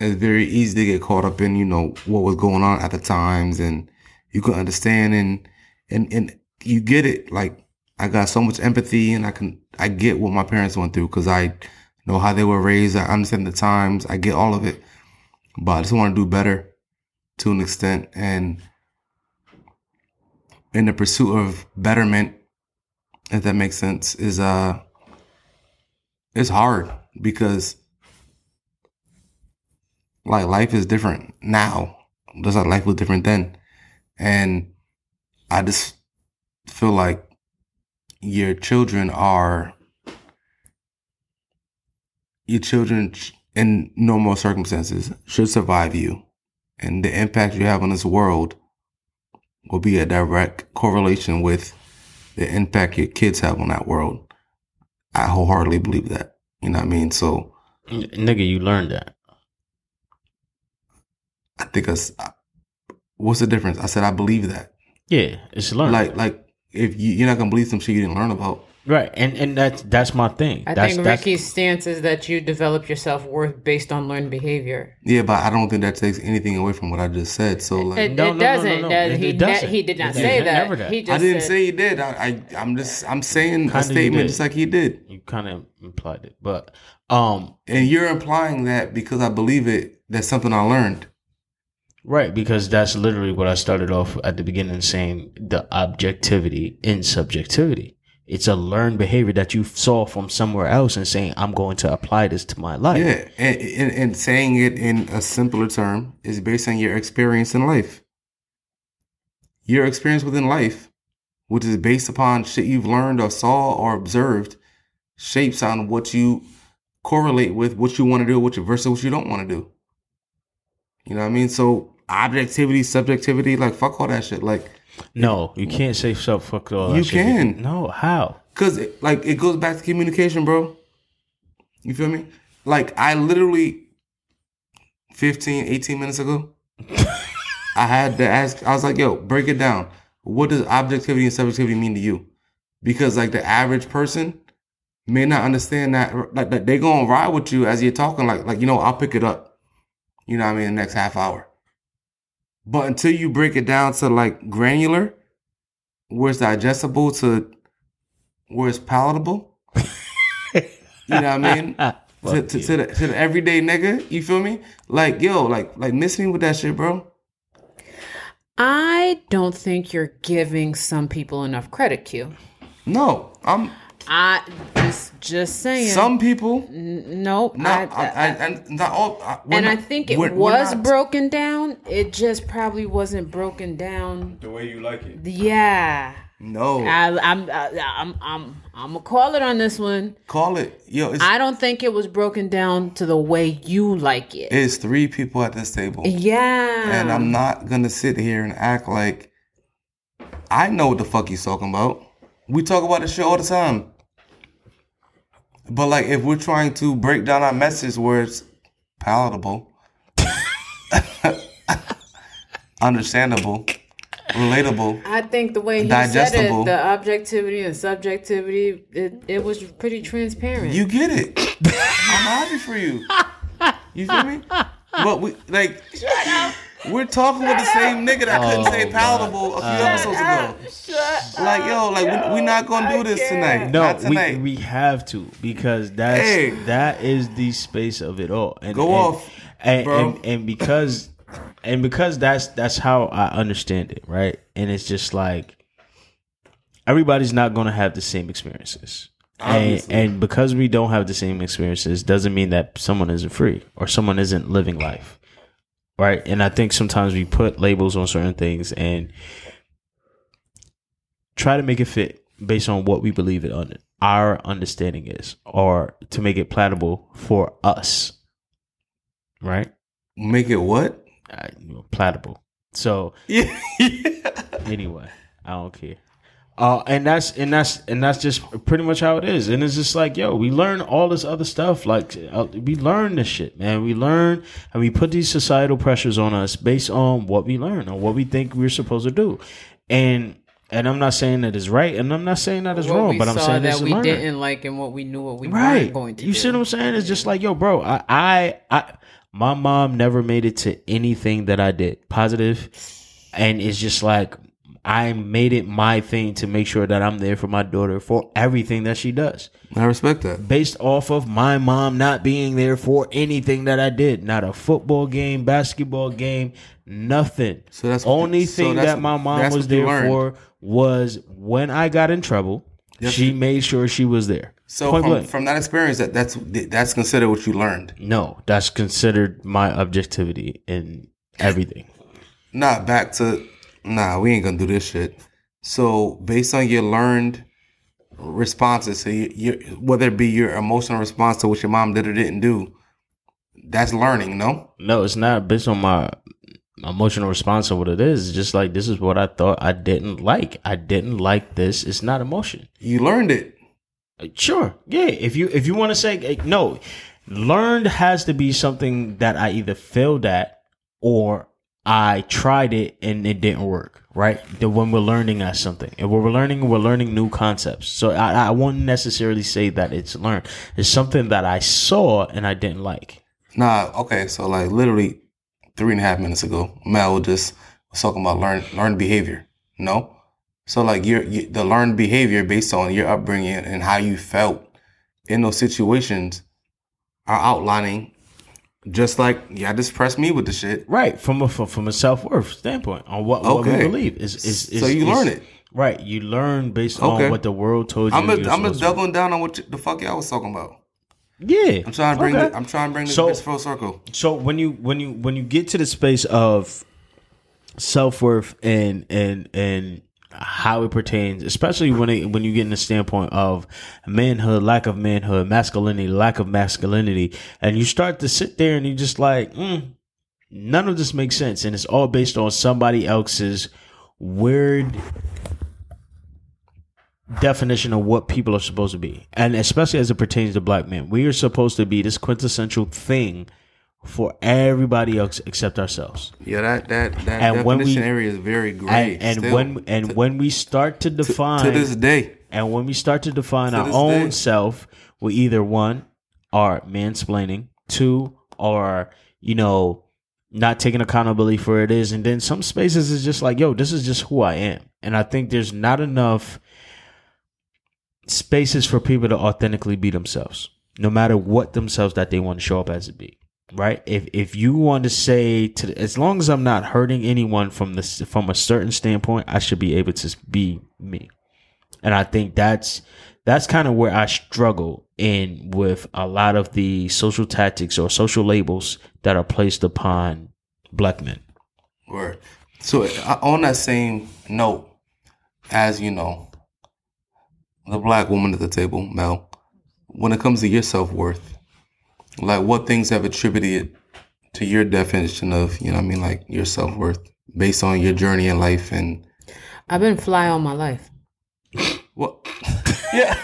it's very easy to get caught up in, what was going on at the times, and you can understand and you get it. Like, I got so much empathy, and I get what my parents went through because I know how they were raised. I understand the times. I get all of it. But I just want to do better to an extent. And in the pursuit of betterment, if that makes sense, is it's hard because like life is different now. Just like life was different then. And I just feel like your children in normal circumstances should survive you. And the impact you have on this world will be a direct correlation with the impact your kids have on that world. I wholeheartedly believe that. So. Nigga, you learned that. I think what's the difference? I said, I believe that. Yeah, it's learned. Like if you're not going to believe some shit you didn't learn about. Right, and that's my thing. I think Ricky's stance is that you develop your self-worth based on learned behavior. Yeah, but I don't think that takes anything away from what I just said. So like, it doesn't. He did not say that. I didn't say he did. I'm saying a statement just like he did. You kind of implied it, but and you're implying that because I believe it. That's something I learned. Right, because that's literally what I started off at the beginning saying: the objectivity in subjectivity. It's a learned behavior that you saw from somewhere else and saying, I'm going to apply this to my life. Yeah, and saying it in a simpler term is based on your experience in life. Your experience within life, which is based upon shit you've learned or saw or observed, shapes on what you correlate with, what you want to do, versus what you don't want to do. You know what I mean? So objectivity, subjectivity, like fuck all that shit. Like, no, you can't say fuck all that shit. You can. No, how? Because it goes back to communication, bro. You feel me? Like, I literally 15, 18 minutes ago, I had to ask, I was like, yo, break it down. What does objectivity and subjectivity mean to you? Because like the average person may not understand that. Like that they gonna ride with you as you're talking, like I'll pick it up. You know what I mean? The next half hour. But until you break it down to like granular, where it's digestible to where it's palatable, you know what I mean? to the everyday nigga, you feel me? Like, yo, like miss me with that shit, bro. I don't think you're giving some people enough credit, Q. No, I'm just saying. Some people. No. Not all. And I think it was broken down. It just probably wasn't broken down the way you like it. Yeah. No. I'm gonna call it on this one. Call it. Yo, I don't think it was broken down to the way you like it. It's three people at this table. Yeah. And I'm not gonna sit here and act like I know what the fuck he's talking about. We talk about this shit all the time. But like, if we're trying to break down our message where it's palatable, understandable, relatable, I think the way he digestible, said it, the objectivity and subjectivity, it was pretty transparent. You get it. I'm happy for you. You feel me? But we like. Shut up. We're talking with the same nigga that couldn't say palatable a few episodes ago. Shut like, yo, like, yo, we're not going to do this tonight. No, not tonight. We have to, because that is the space of it all. And, Go off, bro. And because that's how I understand it, right? And it's just like, everybody's not going to have the same experiences. And because we don't have the same experiences doesn't mean that someone isn't free or someone isn't living life. Right, and I think sometimes we put labels on certain things and try to make it fit based on what we believe it under our understanding is, or to make it palatable for us. Right? Make it what? Palatable. So yeah. Anyway, I don't care. And that's just pretty much how it is. And it's just like, yo, we learn all this other stuff. Like, we learn this shit, man. We learn, and we put these societal pressures on us based on what we learn or what we think we're supposed to do. And I'm not saying that it's right, and I'm not saying that it's wrong, but I'm saying that we didn't like and what we knew what we weren't going to do. You see what I'm saying? It's just like, yo, bro, I my mom never made it to anything that I did positive, and it's just like, I made it my thing to make sure that I'm there for my daughter for everything that she does. I respect that. Based off of my mom not being there for anything that I did. Not a football game, basketball game, nothing. So that's only thing that my mom was there for was when I got in trouble, she made sure she was there. So from that experience, that's considered what you learned? No, that's considered my objectivity in everything. Not back to... Nah, we ain't gonna do this shit. So based on your learned responses, so whether it be your emotional response to what your mom did or didn't do, that's learning, no? No, it's not based on my emotional response to what it is. It's just like, this is what I thought I didn't like. I didn't like this. It's not emotion. You learned it. Sure. Yeah. If you want to say, no, learned has to be something that I either failed at or I tried it and it didn't work, right? When we're learning at something. And when we're learning new concepts. So I won't necessarily say that it's learned. It's something that I saw and I didn't like. Nah, okay. So like literally 3.5 minutes ago, Mel just was talking about learned behavior. No? So like the learned behavior based on your upbringing and how you felt in those situations are outlining. Just like, yeah, just press me with the shit. Right, from a self-worth standpoint on what we believe. So you learn it. Right, you learn based on what the world told you. I'm just doubling down on what the fuck y'all was talking about. Yeah. I'm trying to bring this full circle. So when you get to the space of self-worth and how it pertains, especially when you get in the standpoint of manhood, lack of manhood, masculinity, lack of masculinity, and you start to sit there and you're just like, none of this makes sense, and it's all based on somebody else's weird definition of what people are supposed to be, and especially as it pertains to black men, we are supposed to be this quintessential thing for everybody else except ourselves. Yeah, that definition area is very gray. And when we start to define to this day, and when we start to define our own self, we either one are mansplaining, two are not taking accountability for it is, and then some spaces is just like, yo, this is just who I am, and I think there's not enough spaces for people to authentically be themselves. no matter what themselves that they want to show up as it be, right? If you want to say, to, as long as I'm not hurting anyone from a certain standpoint, I should be able to be me. And I think that's kind of where I struggle in with a lot of the social tactics or social labels that are placed upon black men. Word. So on that same note, as you know, the black woman at the table, Mel, when it comes to your self-worth, like what things have attributed to your definition of, you know what I mean, like your self-worth based on your journey in life? And I've been fly all my life. Well, yeah.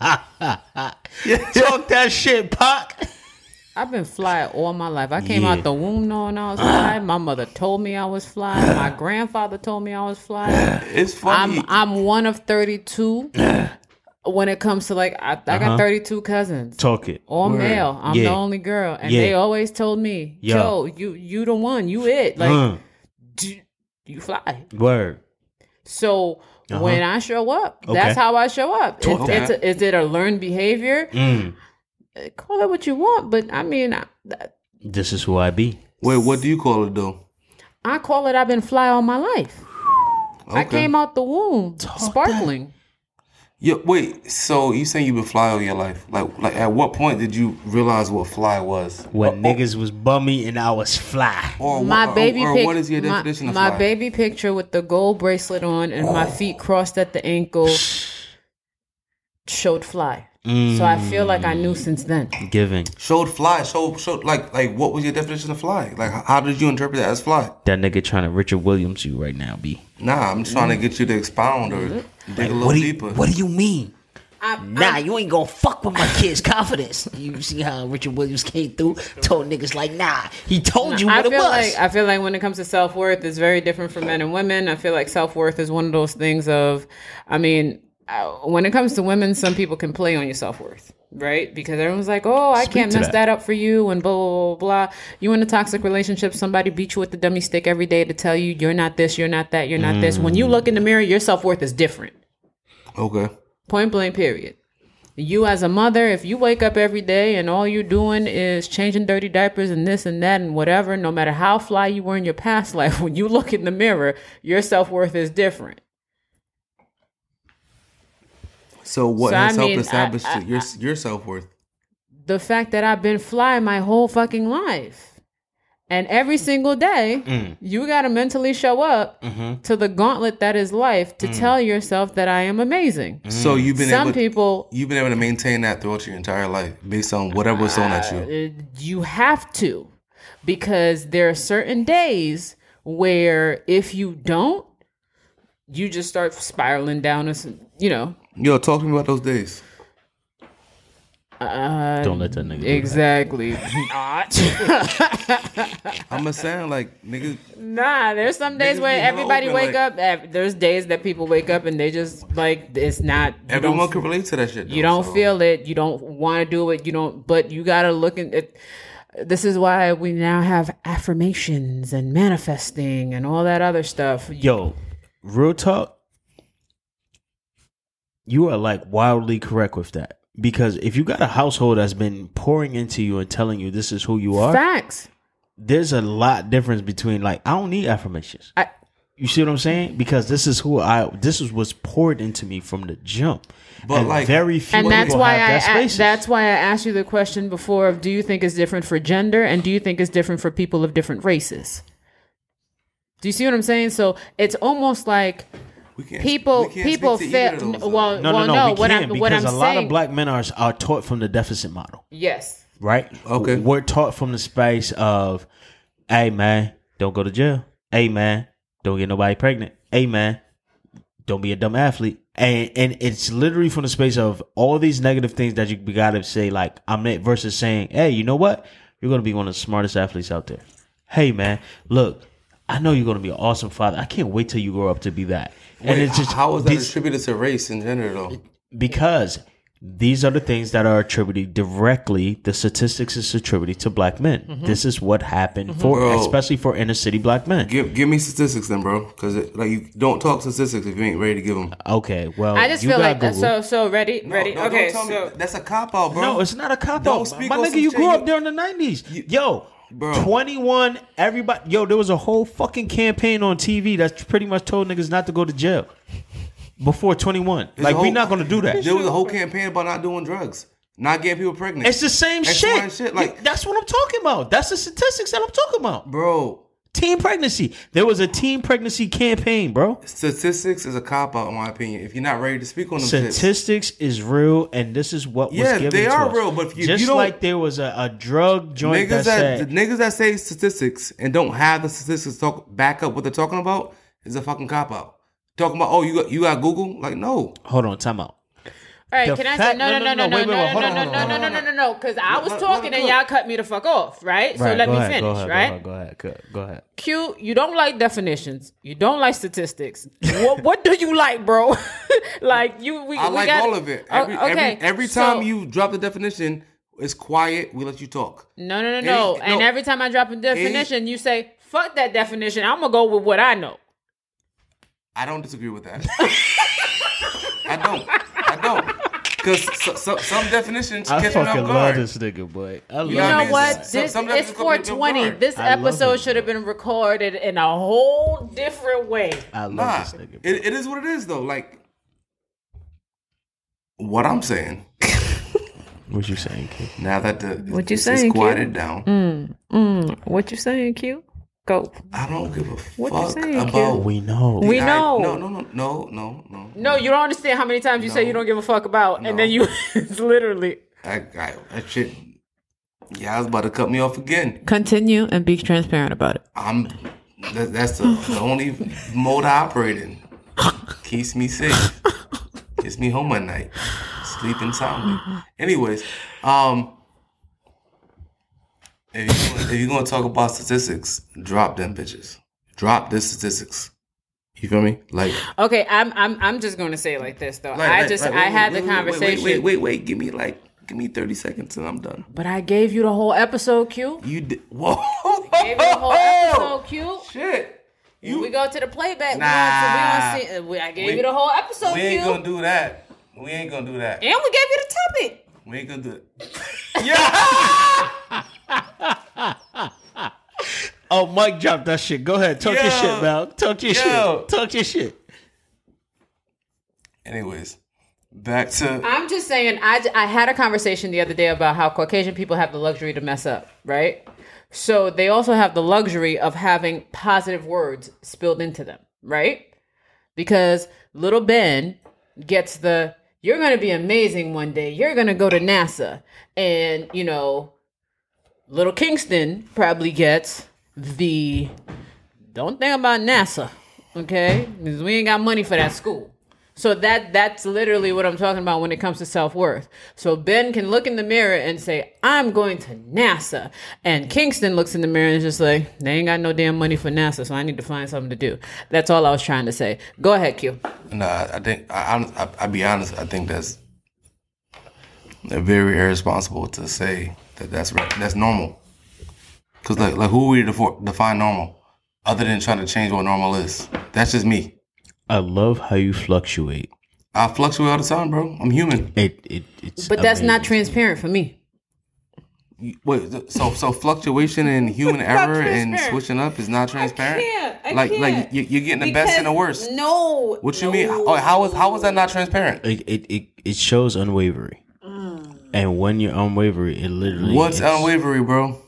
Talk that shit, Pac. I've been fly all my life. I came out the womb knowing I was fly. My mother told me I was fly. My grandfather told me I was fly. It's funny. I'm one of 32. When it comes to like, I got 32 cousins. Talk it. All male. I'm the only girl. And they always told me, yo, you the one. You it. Like, you fly. Word. So... when I show up, that's how I show up. Is it a learned behavior? Mm. Call it what you want, but I mean... this is who I be. Wait, what do you call it, though? I call it I've been fly all my life. Okay. I came out the womb sparkling. Yeah, wait, so you saying you've been fly all your life. Like, at what point did you realize what fly was? When niggas was bummy and I was fly. What is your definition of fly? My baby picture with the gold bracelet on and my feet crossed at the ankle showed fly. So I feel like I knew since then. Giving. Showed fly. Showed like what was your definition of fly? Like, how did you interpret that as fly? That nigga trying to Richard Williams you right now, B. Nah, I'm just trying to get you to expound or dig a little deeper. What do you mean? I'm you ain't gonna fuck with my kid's confidence. You see how Richard Williams came through, told niggas like, he told you what it was. I feel like when it comes to self-worth, it's very different for men and women. I feel like self-worth is one of those things of, I mean... when it comes to women, some people can play on your self-worth, right? Because everyone's like, oh, I can't mess that up for you and blah, blah, blah, blah. You in a toxic relationship, somebody beat you with the dummy stick every day to tell you you're not this, you're not that, you're not this. When you look in the mirror, your self-worth is different. Okay. Point blank, period. You as a mother, if you wake up every day and all you're doing is changing dirty diapers and this and that and whatever, no matter how fly you were in your past life, when you look in the mirror, your self-worth is different. So what has helped establish your self-worth? The fact that I've been fly my whole fucking life. And every single day, you got to mentally show up to the gauntlet that is life to tell yourself that I am amazing. So you've been able to maintain that throughout your entire life based on whatever was thrown at you. You have to, because there are certain days where if you don't, you just start spiraling down, you know. Yo, talk to me about those days. Don't let that nigga exactly. I'ma sound like niggas. Nah, there's some days where everybody wake up. There's days that people wake up and they just like it's not. Everyone can relate to that shit. Though, you don't feel it. You don't want to do it. You don't. But you gotta look at it. This is why we now have affirmations and manifesting and all that other stuff. Yo, real talk. You are like wildly correct with that, because if you got a household that's been pouring into you and telling you this is who you are, facts. There's a lot difference between like I don't need affirmations. You see what I'm saying? Because this is who I. This is what's poured into me from the jump. But and like very few, and that's why that's why I asked you the question before of do you think it's different for gender and do you think it's different for people of different races? Do you see what I'm saying? So it's almost like. People fail. Well, no. Because a lot of black men are taught from the deficit model. Yes. Right? Okay. We're taught from the space of, hey, man, don't go to jail. Hey, man, don't get nobody pregnant. Hey, man, don't be a dumb athlete. And it's literally from the space of all these negative things that you got to say, like, I'm it, versus saying, hey, you know what? You're going to be one of the smartest athletes out there. Hey, man, look, I know you're going to be an awesome father. I can't wait till you grow up to be that. Wait, and it's just how is that attributed to race and gender though? Because These are the things that are attributed directly. The statistics is attributed to black men. Mm-hmm. This is what happened especially for inner city black men. Give me statistics then, bro, because like you don't talk statistics if you ain't ready to give them. Okay, well, I just feel like Google. Ready. No, okay, so that's a cop out, bro. No, it's not a cop out. My nigga, you grew up during the '90s, yo. Bro. 21, everybody. Yo, there was a whole fucking campaign on TV that pretty much told niggas not to go to jail before 21. Like, we're not going to do that. There was a whole campaign about not doing drugs, not getting people pregnant. It's the same shit. Like, that's what I'm talking about. That's the statistics that I'm talking about. Bro. Teen pregnancy. There was a teen pregnancy campaign, bro. Statistics is a cop-out, in my opinion, if you're not ready to speak on them. Statistics is real, and this is what was given to us. Yeah, they are real, but if you don't... Just like there was a drug joint that said... Niggas that say statistics and don't have the statistics to back up what they're talking about is a fucking cop-out. Talking about, oh, you got Google? Like, no. Hold on, time out. All right, can I say no, because I was talking and y'all cut me the fuck off, right? So let me finish, right? Go ahead. Q, you don't like definitions. You don't like statistics. What do you like, bro? I like all of it. Every time you drop the definition, it's quiet. We let you talk. No. And every time I drop a definition, you say, fuck that definition. I'm going to go with what I know. I don't disagree with that. I don't. Because some definitions catch me off guard. I fucking love this nigga, boy. You know what? It's 420. This episode should have been recorded in a whole different way. I love this nigga. It is what it is, though. Like, what I'm saying. What you saying, Q? Now that it's quieted down. What you saying, Q? Go. I don't give a fuck about. We know. No. No, you don't understand how many times you say you don't give a fuck about, and then you. It's literally. That shit. Yeah, I was about to cut me off again. Continue and be transparent about it. That's the only mode I operate in. Keeps me safe. Gets me home at night. Sleeping soundly. Anyways, If you're going to talk about statistics, drop them bitches. Drop the statistics. You feel me? Like, okay, I'm just going to say it like this, though. I had the conversation. Wait. Give me 30 seconds and I'm done. But I gave you the whole episode, Q. You did. Whoa. I gave you the whole episode, Q. Shit. We go to the playback. Nah. I gave you the whole episode, Q. We ain't going to do that. And we gave you the topic. We ain't going to do it. Yeah. Oh, Mike dropped that shit. Go ahead. Talk your shit, Mal. Talk your shit. Anyways, back to... I'm just saying, I had a conversation the other day about how Caucasian people have the luxury to mess up, right? So they also have the luxury of having positive words spilled into them, right? Because little Ben gets the, you're going to be amazing one day. You're going to go to NASA. And, you know... Little Kingston probably gets the, don't think about NASA, okay? Because we ain't got money for that school. So that's literally what I'm talking about when it comes to self-worth. So Ben can look in the mirror and say, I'm going to NASA. And Kingston looks in the mirror and is just like, they ain't got no damn money for NASA, so I need to find something to do. That's all I was trying to say. Go ahead, Q. Nah, I think, I'll be honest, I think that's very irresponsible to say. That's normal. Because like who are we to define normal other than trying to change what normal is? That's just me. I love how you fluctuate. I fluctuate all the time, bro. I'm human. It's that's not transparent for me. Wait, so fluctuation and human error and switching up is not transparent? I can't. You're getting the best and the worst. No. What you mean? Oh, how is that not transparent? It shows unwavering. And when you're unwavering, it literally... What's unwavering, bro?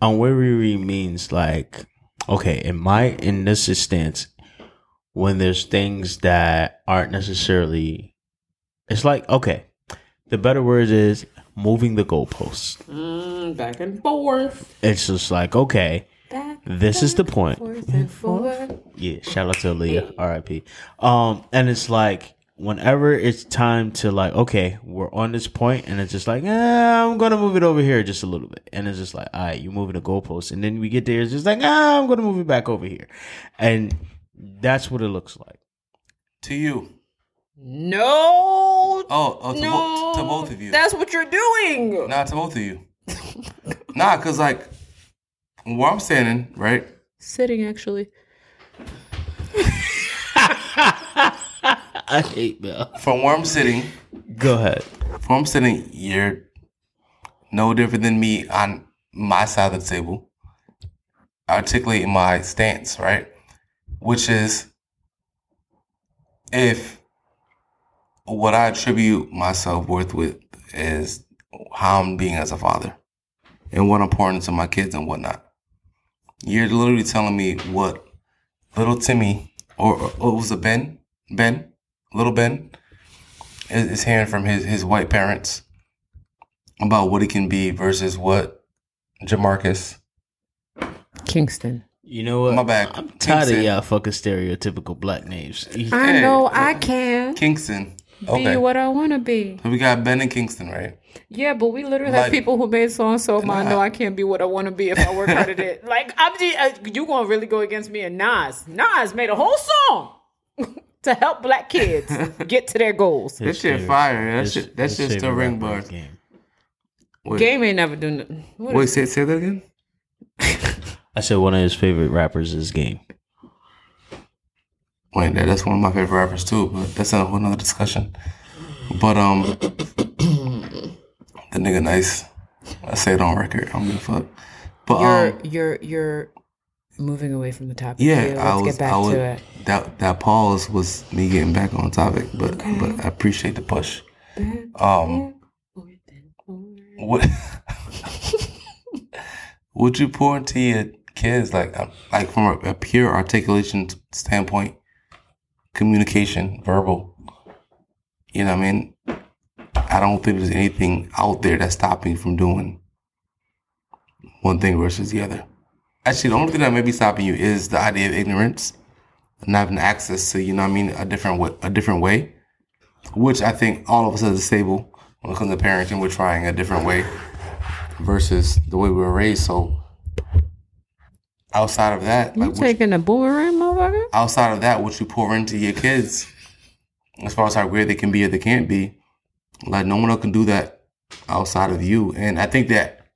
Unwavering means like... Okay, in this instance, when there's things that aren't necessarily... It's like, okay, the better word is moving the goalposts. Back and forth. It's just like, okay, this is the point. Forth. Yeah, shout out to Aaliyah, R.I.P. And it's like... Whenever it's time to like, okay, we're on this point, and it's just like, I'm gonna move it over here just a little bit, and it's just like, all right, you're moving the goalpost, and then we get there, it's just like, I'm gonna move it back over here, and that's what it looks like. To you, No. Oh, to both of you. That's what you're doing. Nah, to both of you. Nah, because, like, where I'm standing, right? Sitting, actually. I hate Mel. From where I'm sitting. Go ahead. From where I'm sitting, you're no different than me on my side of the table. Articulating my stance, right? Which is, if what I attribute my self-worth with is how I'm being as a father and what I'm pouring into my kids and whatnot. You're literally telling me what little Timmy or was it Ben? Little Ben is hearing from his white parents about what he can be versus what Jamarcus Kingston. You know what? My bad. I'm tired of y'all fucking stereotypical black names. I know I can. Kingston. Okay. Be what I want to be. So we got Ben and Kingston, right? Yeah, but we literally have people who made songs so I know I can't be what I want to be if I work hard at it. Like, I'm just, you gonna really go against me? And Nas made a whole song to help black kids get to their goals. That shit fire. That shit still ring bars. Game ain't never doing nothing. Wait, say that again. I said one of his favorite rappers is Game. Wait, that's one of my favorite rappers too, but that's a whole nother discussion. But the nigga nice. I say it on record. I'm gonna fuck. But you're moving away from the topic. Yeah, here. Let's get back to it. That pause was me getting back on topic, but I appreciate the push. What would you pour into your kids, like from a pure articulation standpoint? Communication, verbal. You know what I mean? I don't think there's anything out there that's stopping from doing one thing versus the other. Actually, the only thing that may be stopping you is the idea of ignorance and having access to, you know what I mean, a different way, which I think all of us at the table, when it comes to parenting, we're trying a different way versus the way we were raised. So outside of that, you like taking a boomerang, motherfucker. Outside of that, what you pour into your kids, as far as how weird they can be or they can't be, like no one else can do that outside of you. And I think that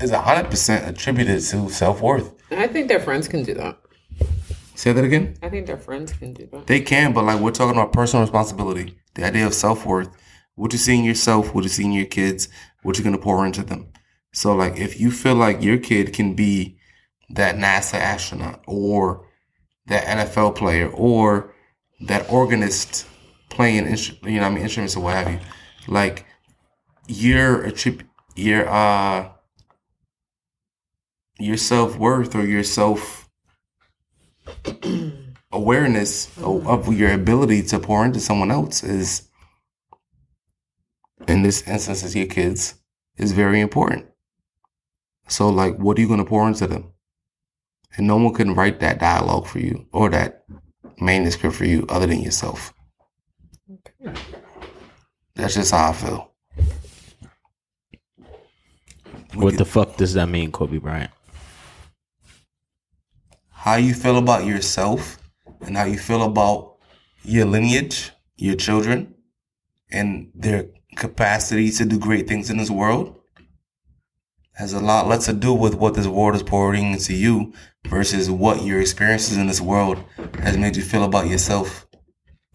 is 100% attributed to self-worth. And I think their friends can do that. Say that again? I think their friends can do that. They can, but like we're talking about personal responsibility, the idea of self-worth, what you see in yourself, what you see in your kids, what you're going to pour into them. So like if you feel like your kid can be that NASA astronaut or that NFL player or that organist playing instruments or what have you, like your self-worth or your self awareness of your ability to pour into someone else is, in this instance, is your kids, is very important. So like, what are you going to pour into them? And no one can write that dialogue for you or that manuscript for you other than yourself. Okay. That's just how I feel. What the fuck does that mean, Kobe Bryant? How you feel about yourself and how you feel about your lineage, your children, and their capacity to do great things in this world has a lot less to do with what this world is pouring into you versus what your experiences in this world has made you feel about yourself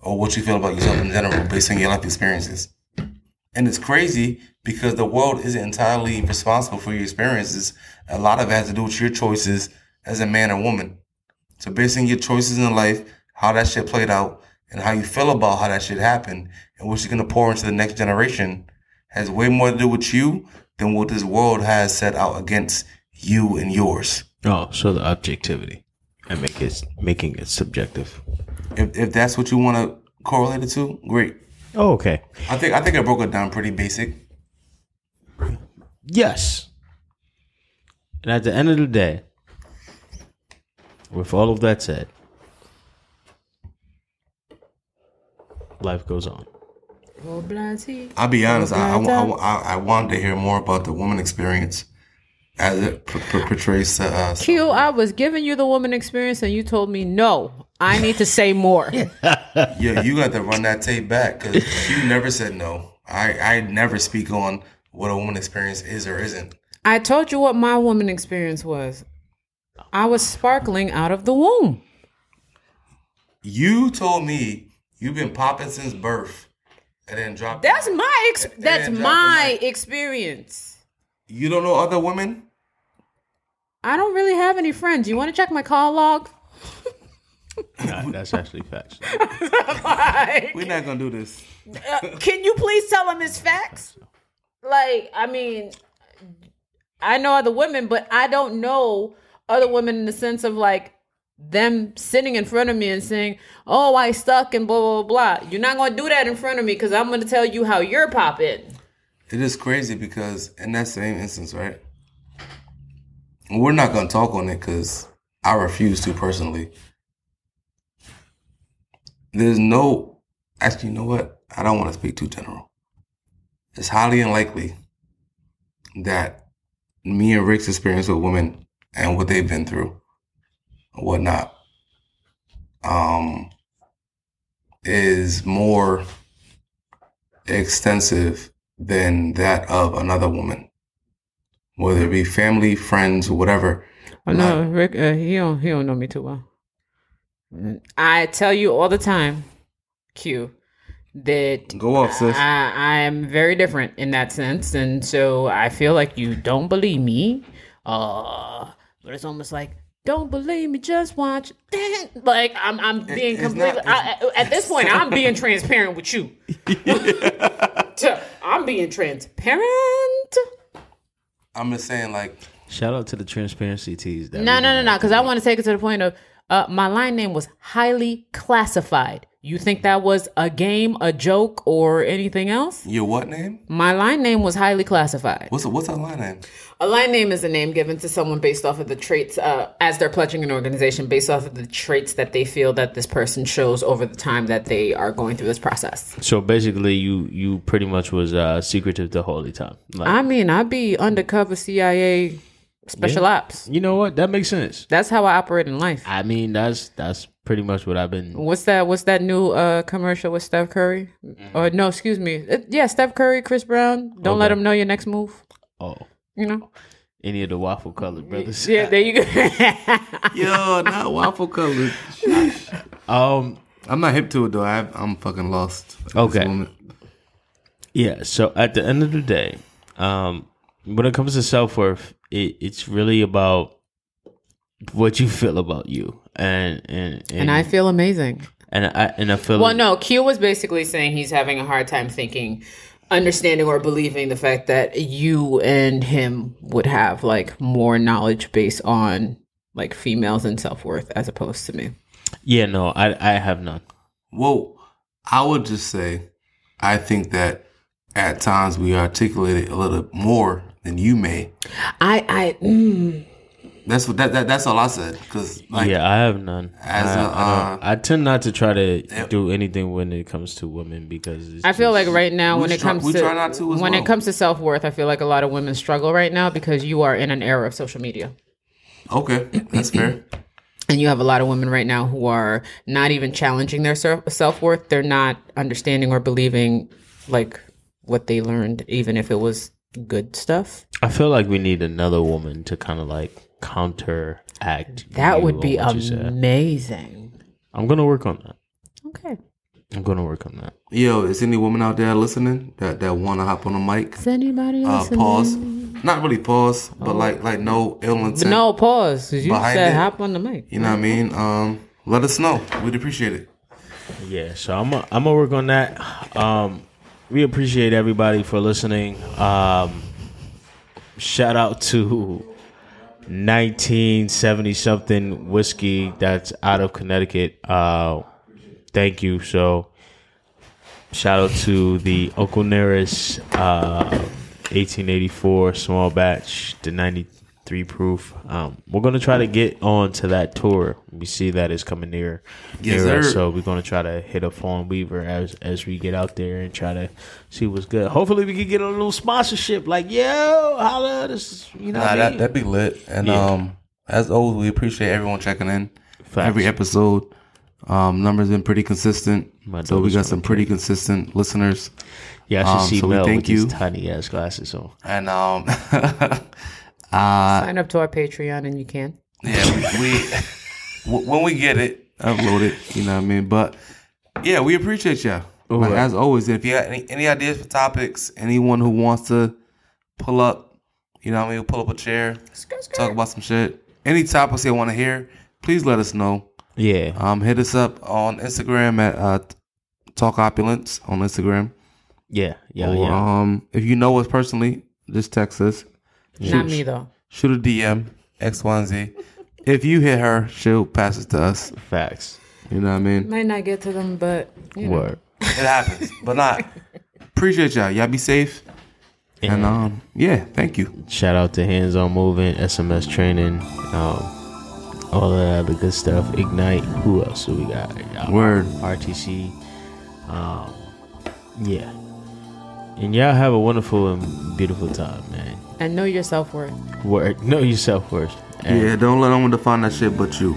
or what you feel about yourself in general based on your life experiences. And it's crazy because the world isn't entirely responsible for your experiences. A lot of it has to do with your choices as a man or woman. So based on your choices in life, how that shit played out and how you feel about how that shit happened and what you're going to pour into the next generation has way more to do with you than what this world has set out against you and yours. Oh, so the objectivity and making it subjective. If that's what you want to correlate it to, great. Oh, okay. I think I broke it down pretty basic. Yes. And at the end of the day, with all of that said, life goes on. I'll be honest. I wanted to hear more about the woman experience as it portrays to us. Q, I was giving you the woman experience and you told me, no, I need to say more. Yeah, you got to run that tape back because Q never said no. I never speak on what a woman experience is or isn't. I told you what my woman experience was. I was sparkling out of the womb. You told me you've been popping since birth and then dropped. That's my experience. You don't know other women? I don't really have any friends. You want to check my call log? Nah, that's actually facts. Like, we're not going to do this. Can you please tell them it's facts? Like, I mean, I know other women, but I don't know other women in the sense of like them sitting in front of me and saying, oh, I stuck and blah, blah, blah. You're not going to do that in front of me because I'm going to tell you how you're popping. It is crazy because in that same instance, right? We're not going to talk on it because I refuse to personally. There's no... Actually, you know what? I don't want to speak too general. It's highly unlikely that me and Rick's experience with women and what they've been through and whatnot is more extensive than that of another woman, whether it be family, friends, whatever. Oh no, Rick, he don't know me too well. I tell you all the time, Q, that go off, sis. I am very different in that sense, and so I feel like you don't believe me. But it's almost like don't believe me, just watch. Like I'm being completely. At this point, I'm being transparent with you. I'm being transparent. I'm just saying, like, shout out to the transparency teas. No, because I want to take it to the point of my line name was highly classified. You think that was a game, a joke, or anything else? Your what name? My line name was highly classified. What's a line name? A line name is a name given to someone based off of the traits, as they're pledging an organization, based off of the traits that they feel that this person shows over the time that they are going through this process. So basically, you pretty much was secretive the whole time. Like, I mean, I'd be undercover CIA special ops. You know what? That makes sense. That's how I operate in life. I mean, that's pretty much what I've been. What's that new commercial with Steph Curry? Mm-hmm. Or no, excuse me. Steph Curry, Chris Brown. Don't let them know your next move. Oh, you know, any of the waffle colored brothers. Yeah, there you go. Yo, not waffle colored. I'm not hip to it though. I'm fucking lost. Okay. Yeah. So at the end of the day, when it comes to self-worth, it's really about what you feel about you. And I feel amazing. And I feel no, Q was basically saying he's having a hard time understanding or believing the fact that you and him would have like more knowledge based on like females and self-worth as opposed to me. Yeah, no, I have none. Well, I would just say I think that at times we articulate it a little more than you may. That's what that's all I said. Cause like, yeah, I have none. I tend not to try to do anything when it comes to women because I feel like right now when it comes to self-worth, I feel like a lot of women struggle right now because you are in an era of social media. Okay, that's fair. And you have a lot of women right now who are not even challenging their self-worth. They're not understanding or believing like what they learned, even if it was good stuff. I feel like we need another woman to kind of like counteract that would be amazing. I'm gonna work on that. Okay. Yo, is any woman out there listening that wanna hop on the mic? Is anybody listening? Pause. Not really pause, but like no ill intent. No pause. 'Cause you said hop on the mic. You know what I mean? Let us know. We'd appreciate it. Yeah. So I'm gonna work on that. We appreciate everybody for listening. Shout out to 1970 something whiskey that's out of Connecticut. Thank you. So shout out to the Uncle Nearest 1884 small batch, the 93 3 Proof. We're going to try to get on to that tour. We see that it's coming near. Yes, nearer, so we're going to try to hit up Fallen Weaver as we get out there and try to see what's good. Hopefully we can get a little sponsorship. Like, yo, holla. This is, you know what I mean? That'd be lit. And yeah. As always, we appreciate everyone checking in. Facts. Every episode. Numbers been pretty consistent. So we got some pretty consistent listeners. Yeah, I should see Mel with these tiny ass glasses on. And sign up to our Patreon and you can. Yeah, we when we get it, upload it. You know what I mean? But yeah, we appreciate y'all. Like, as always, if you got any ideas for topics, anyone who wants to pull up, you know what I mean, we'll pull up a chair, talk about some shit. Any topics you want to hear, please let us know. Yeah. Hit us up on Instagram at Talk Opulence on Instagram. Yeah. If you know us personally, just text us. Not me though. Shoot a DM, X, Y, and Z. If you hit her, she'll pass it to us. Facts. You know what I mean? Might not get to them, but you know. It happens. But not. Appreciate y'all. Y'all be safe. And yeah, thank you. Shout out to Hands On Movement, SMS Training, all that other good stuff. Ignite. Who else do we got? Word. RTC. Yeah. And y'all have a wonderful and beautiful time, man. And know your self-worth. Word. Know your self-worth. And yeah, don't let no one define that shit but you.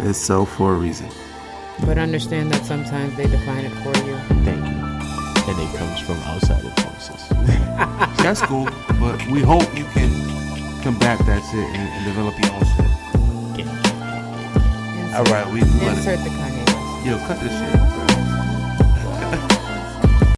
It's self for a reason. But understand that sometimes they define it for you. Thank you. And it comes from outside influences. That's cool, but we hope you can combat that shit and develop your own shit. All right, we let it. Insert the Kanye. Yo, cut this shit.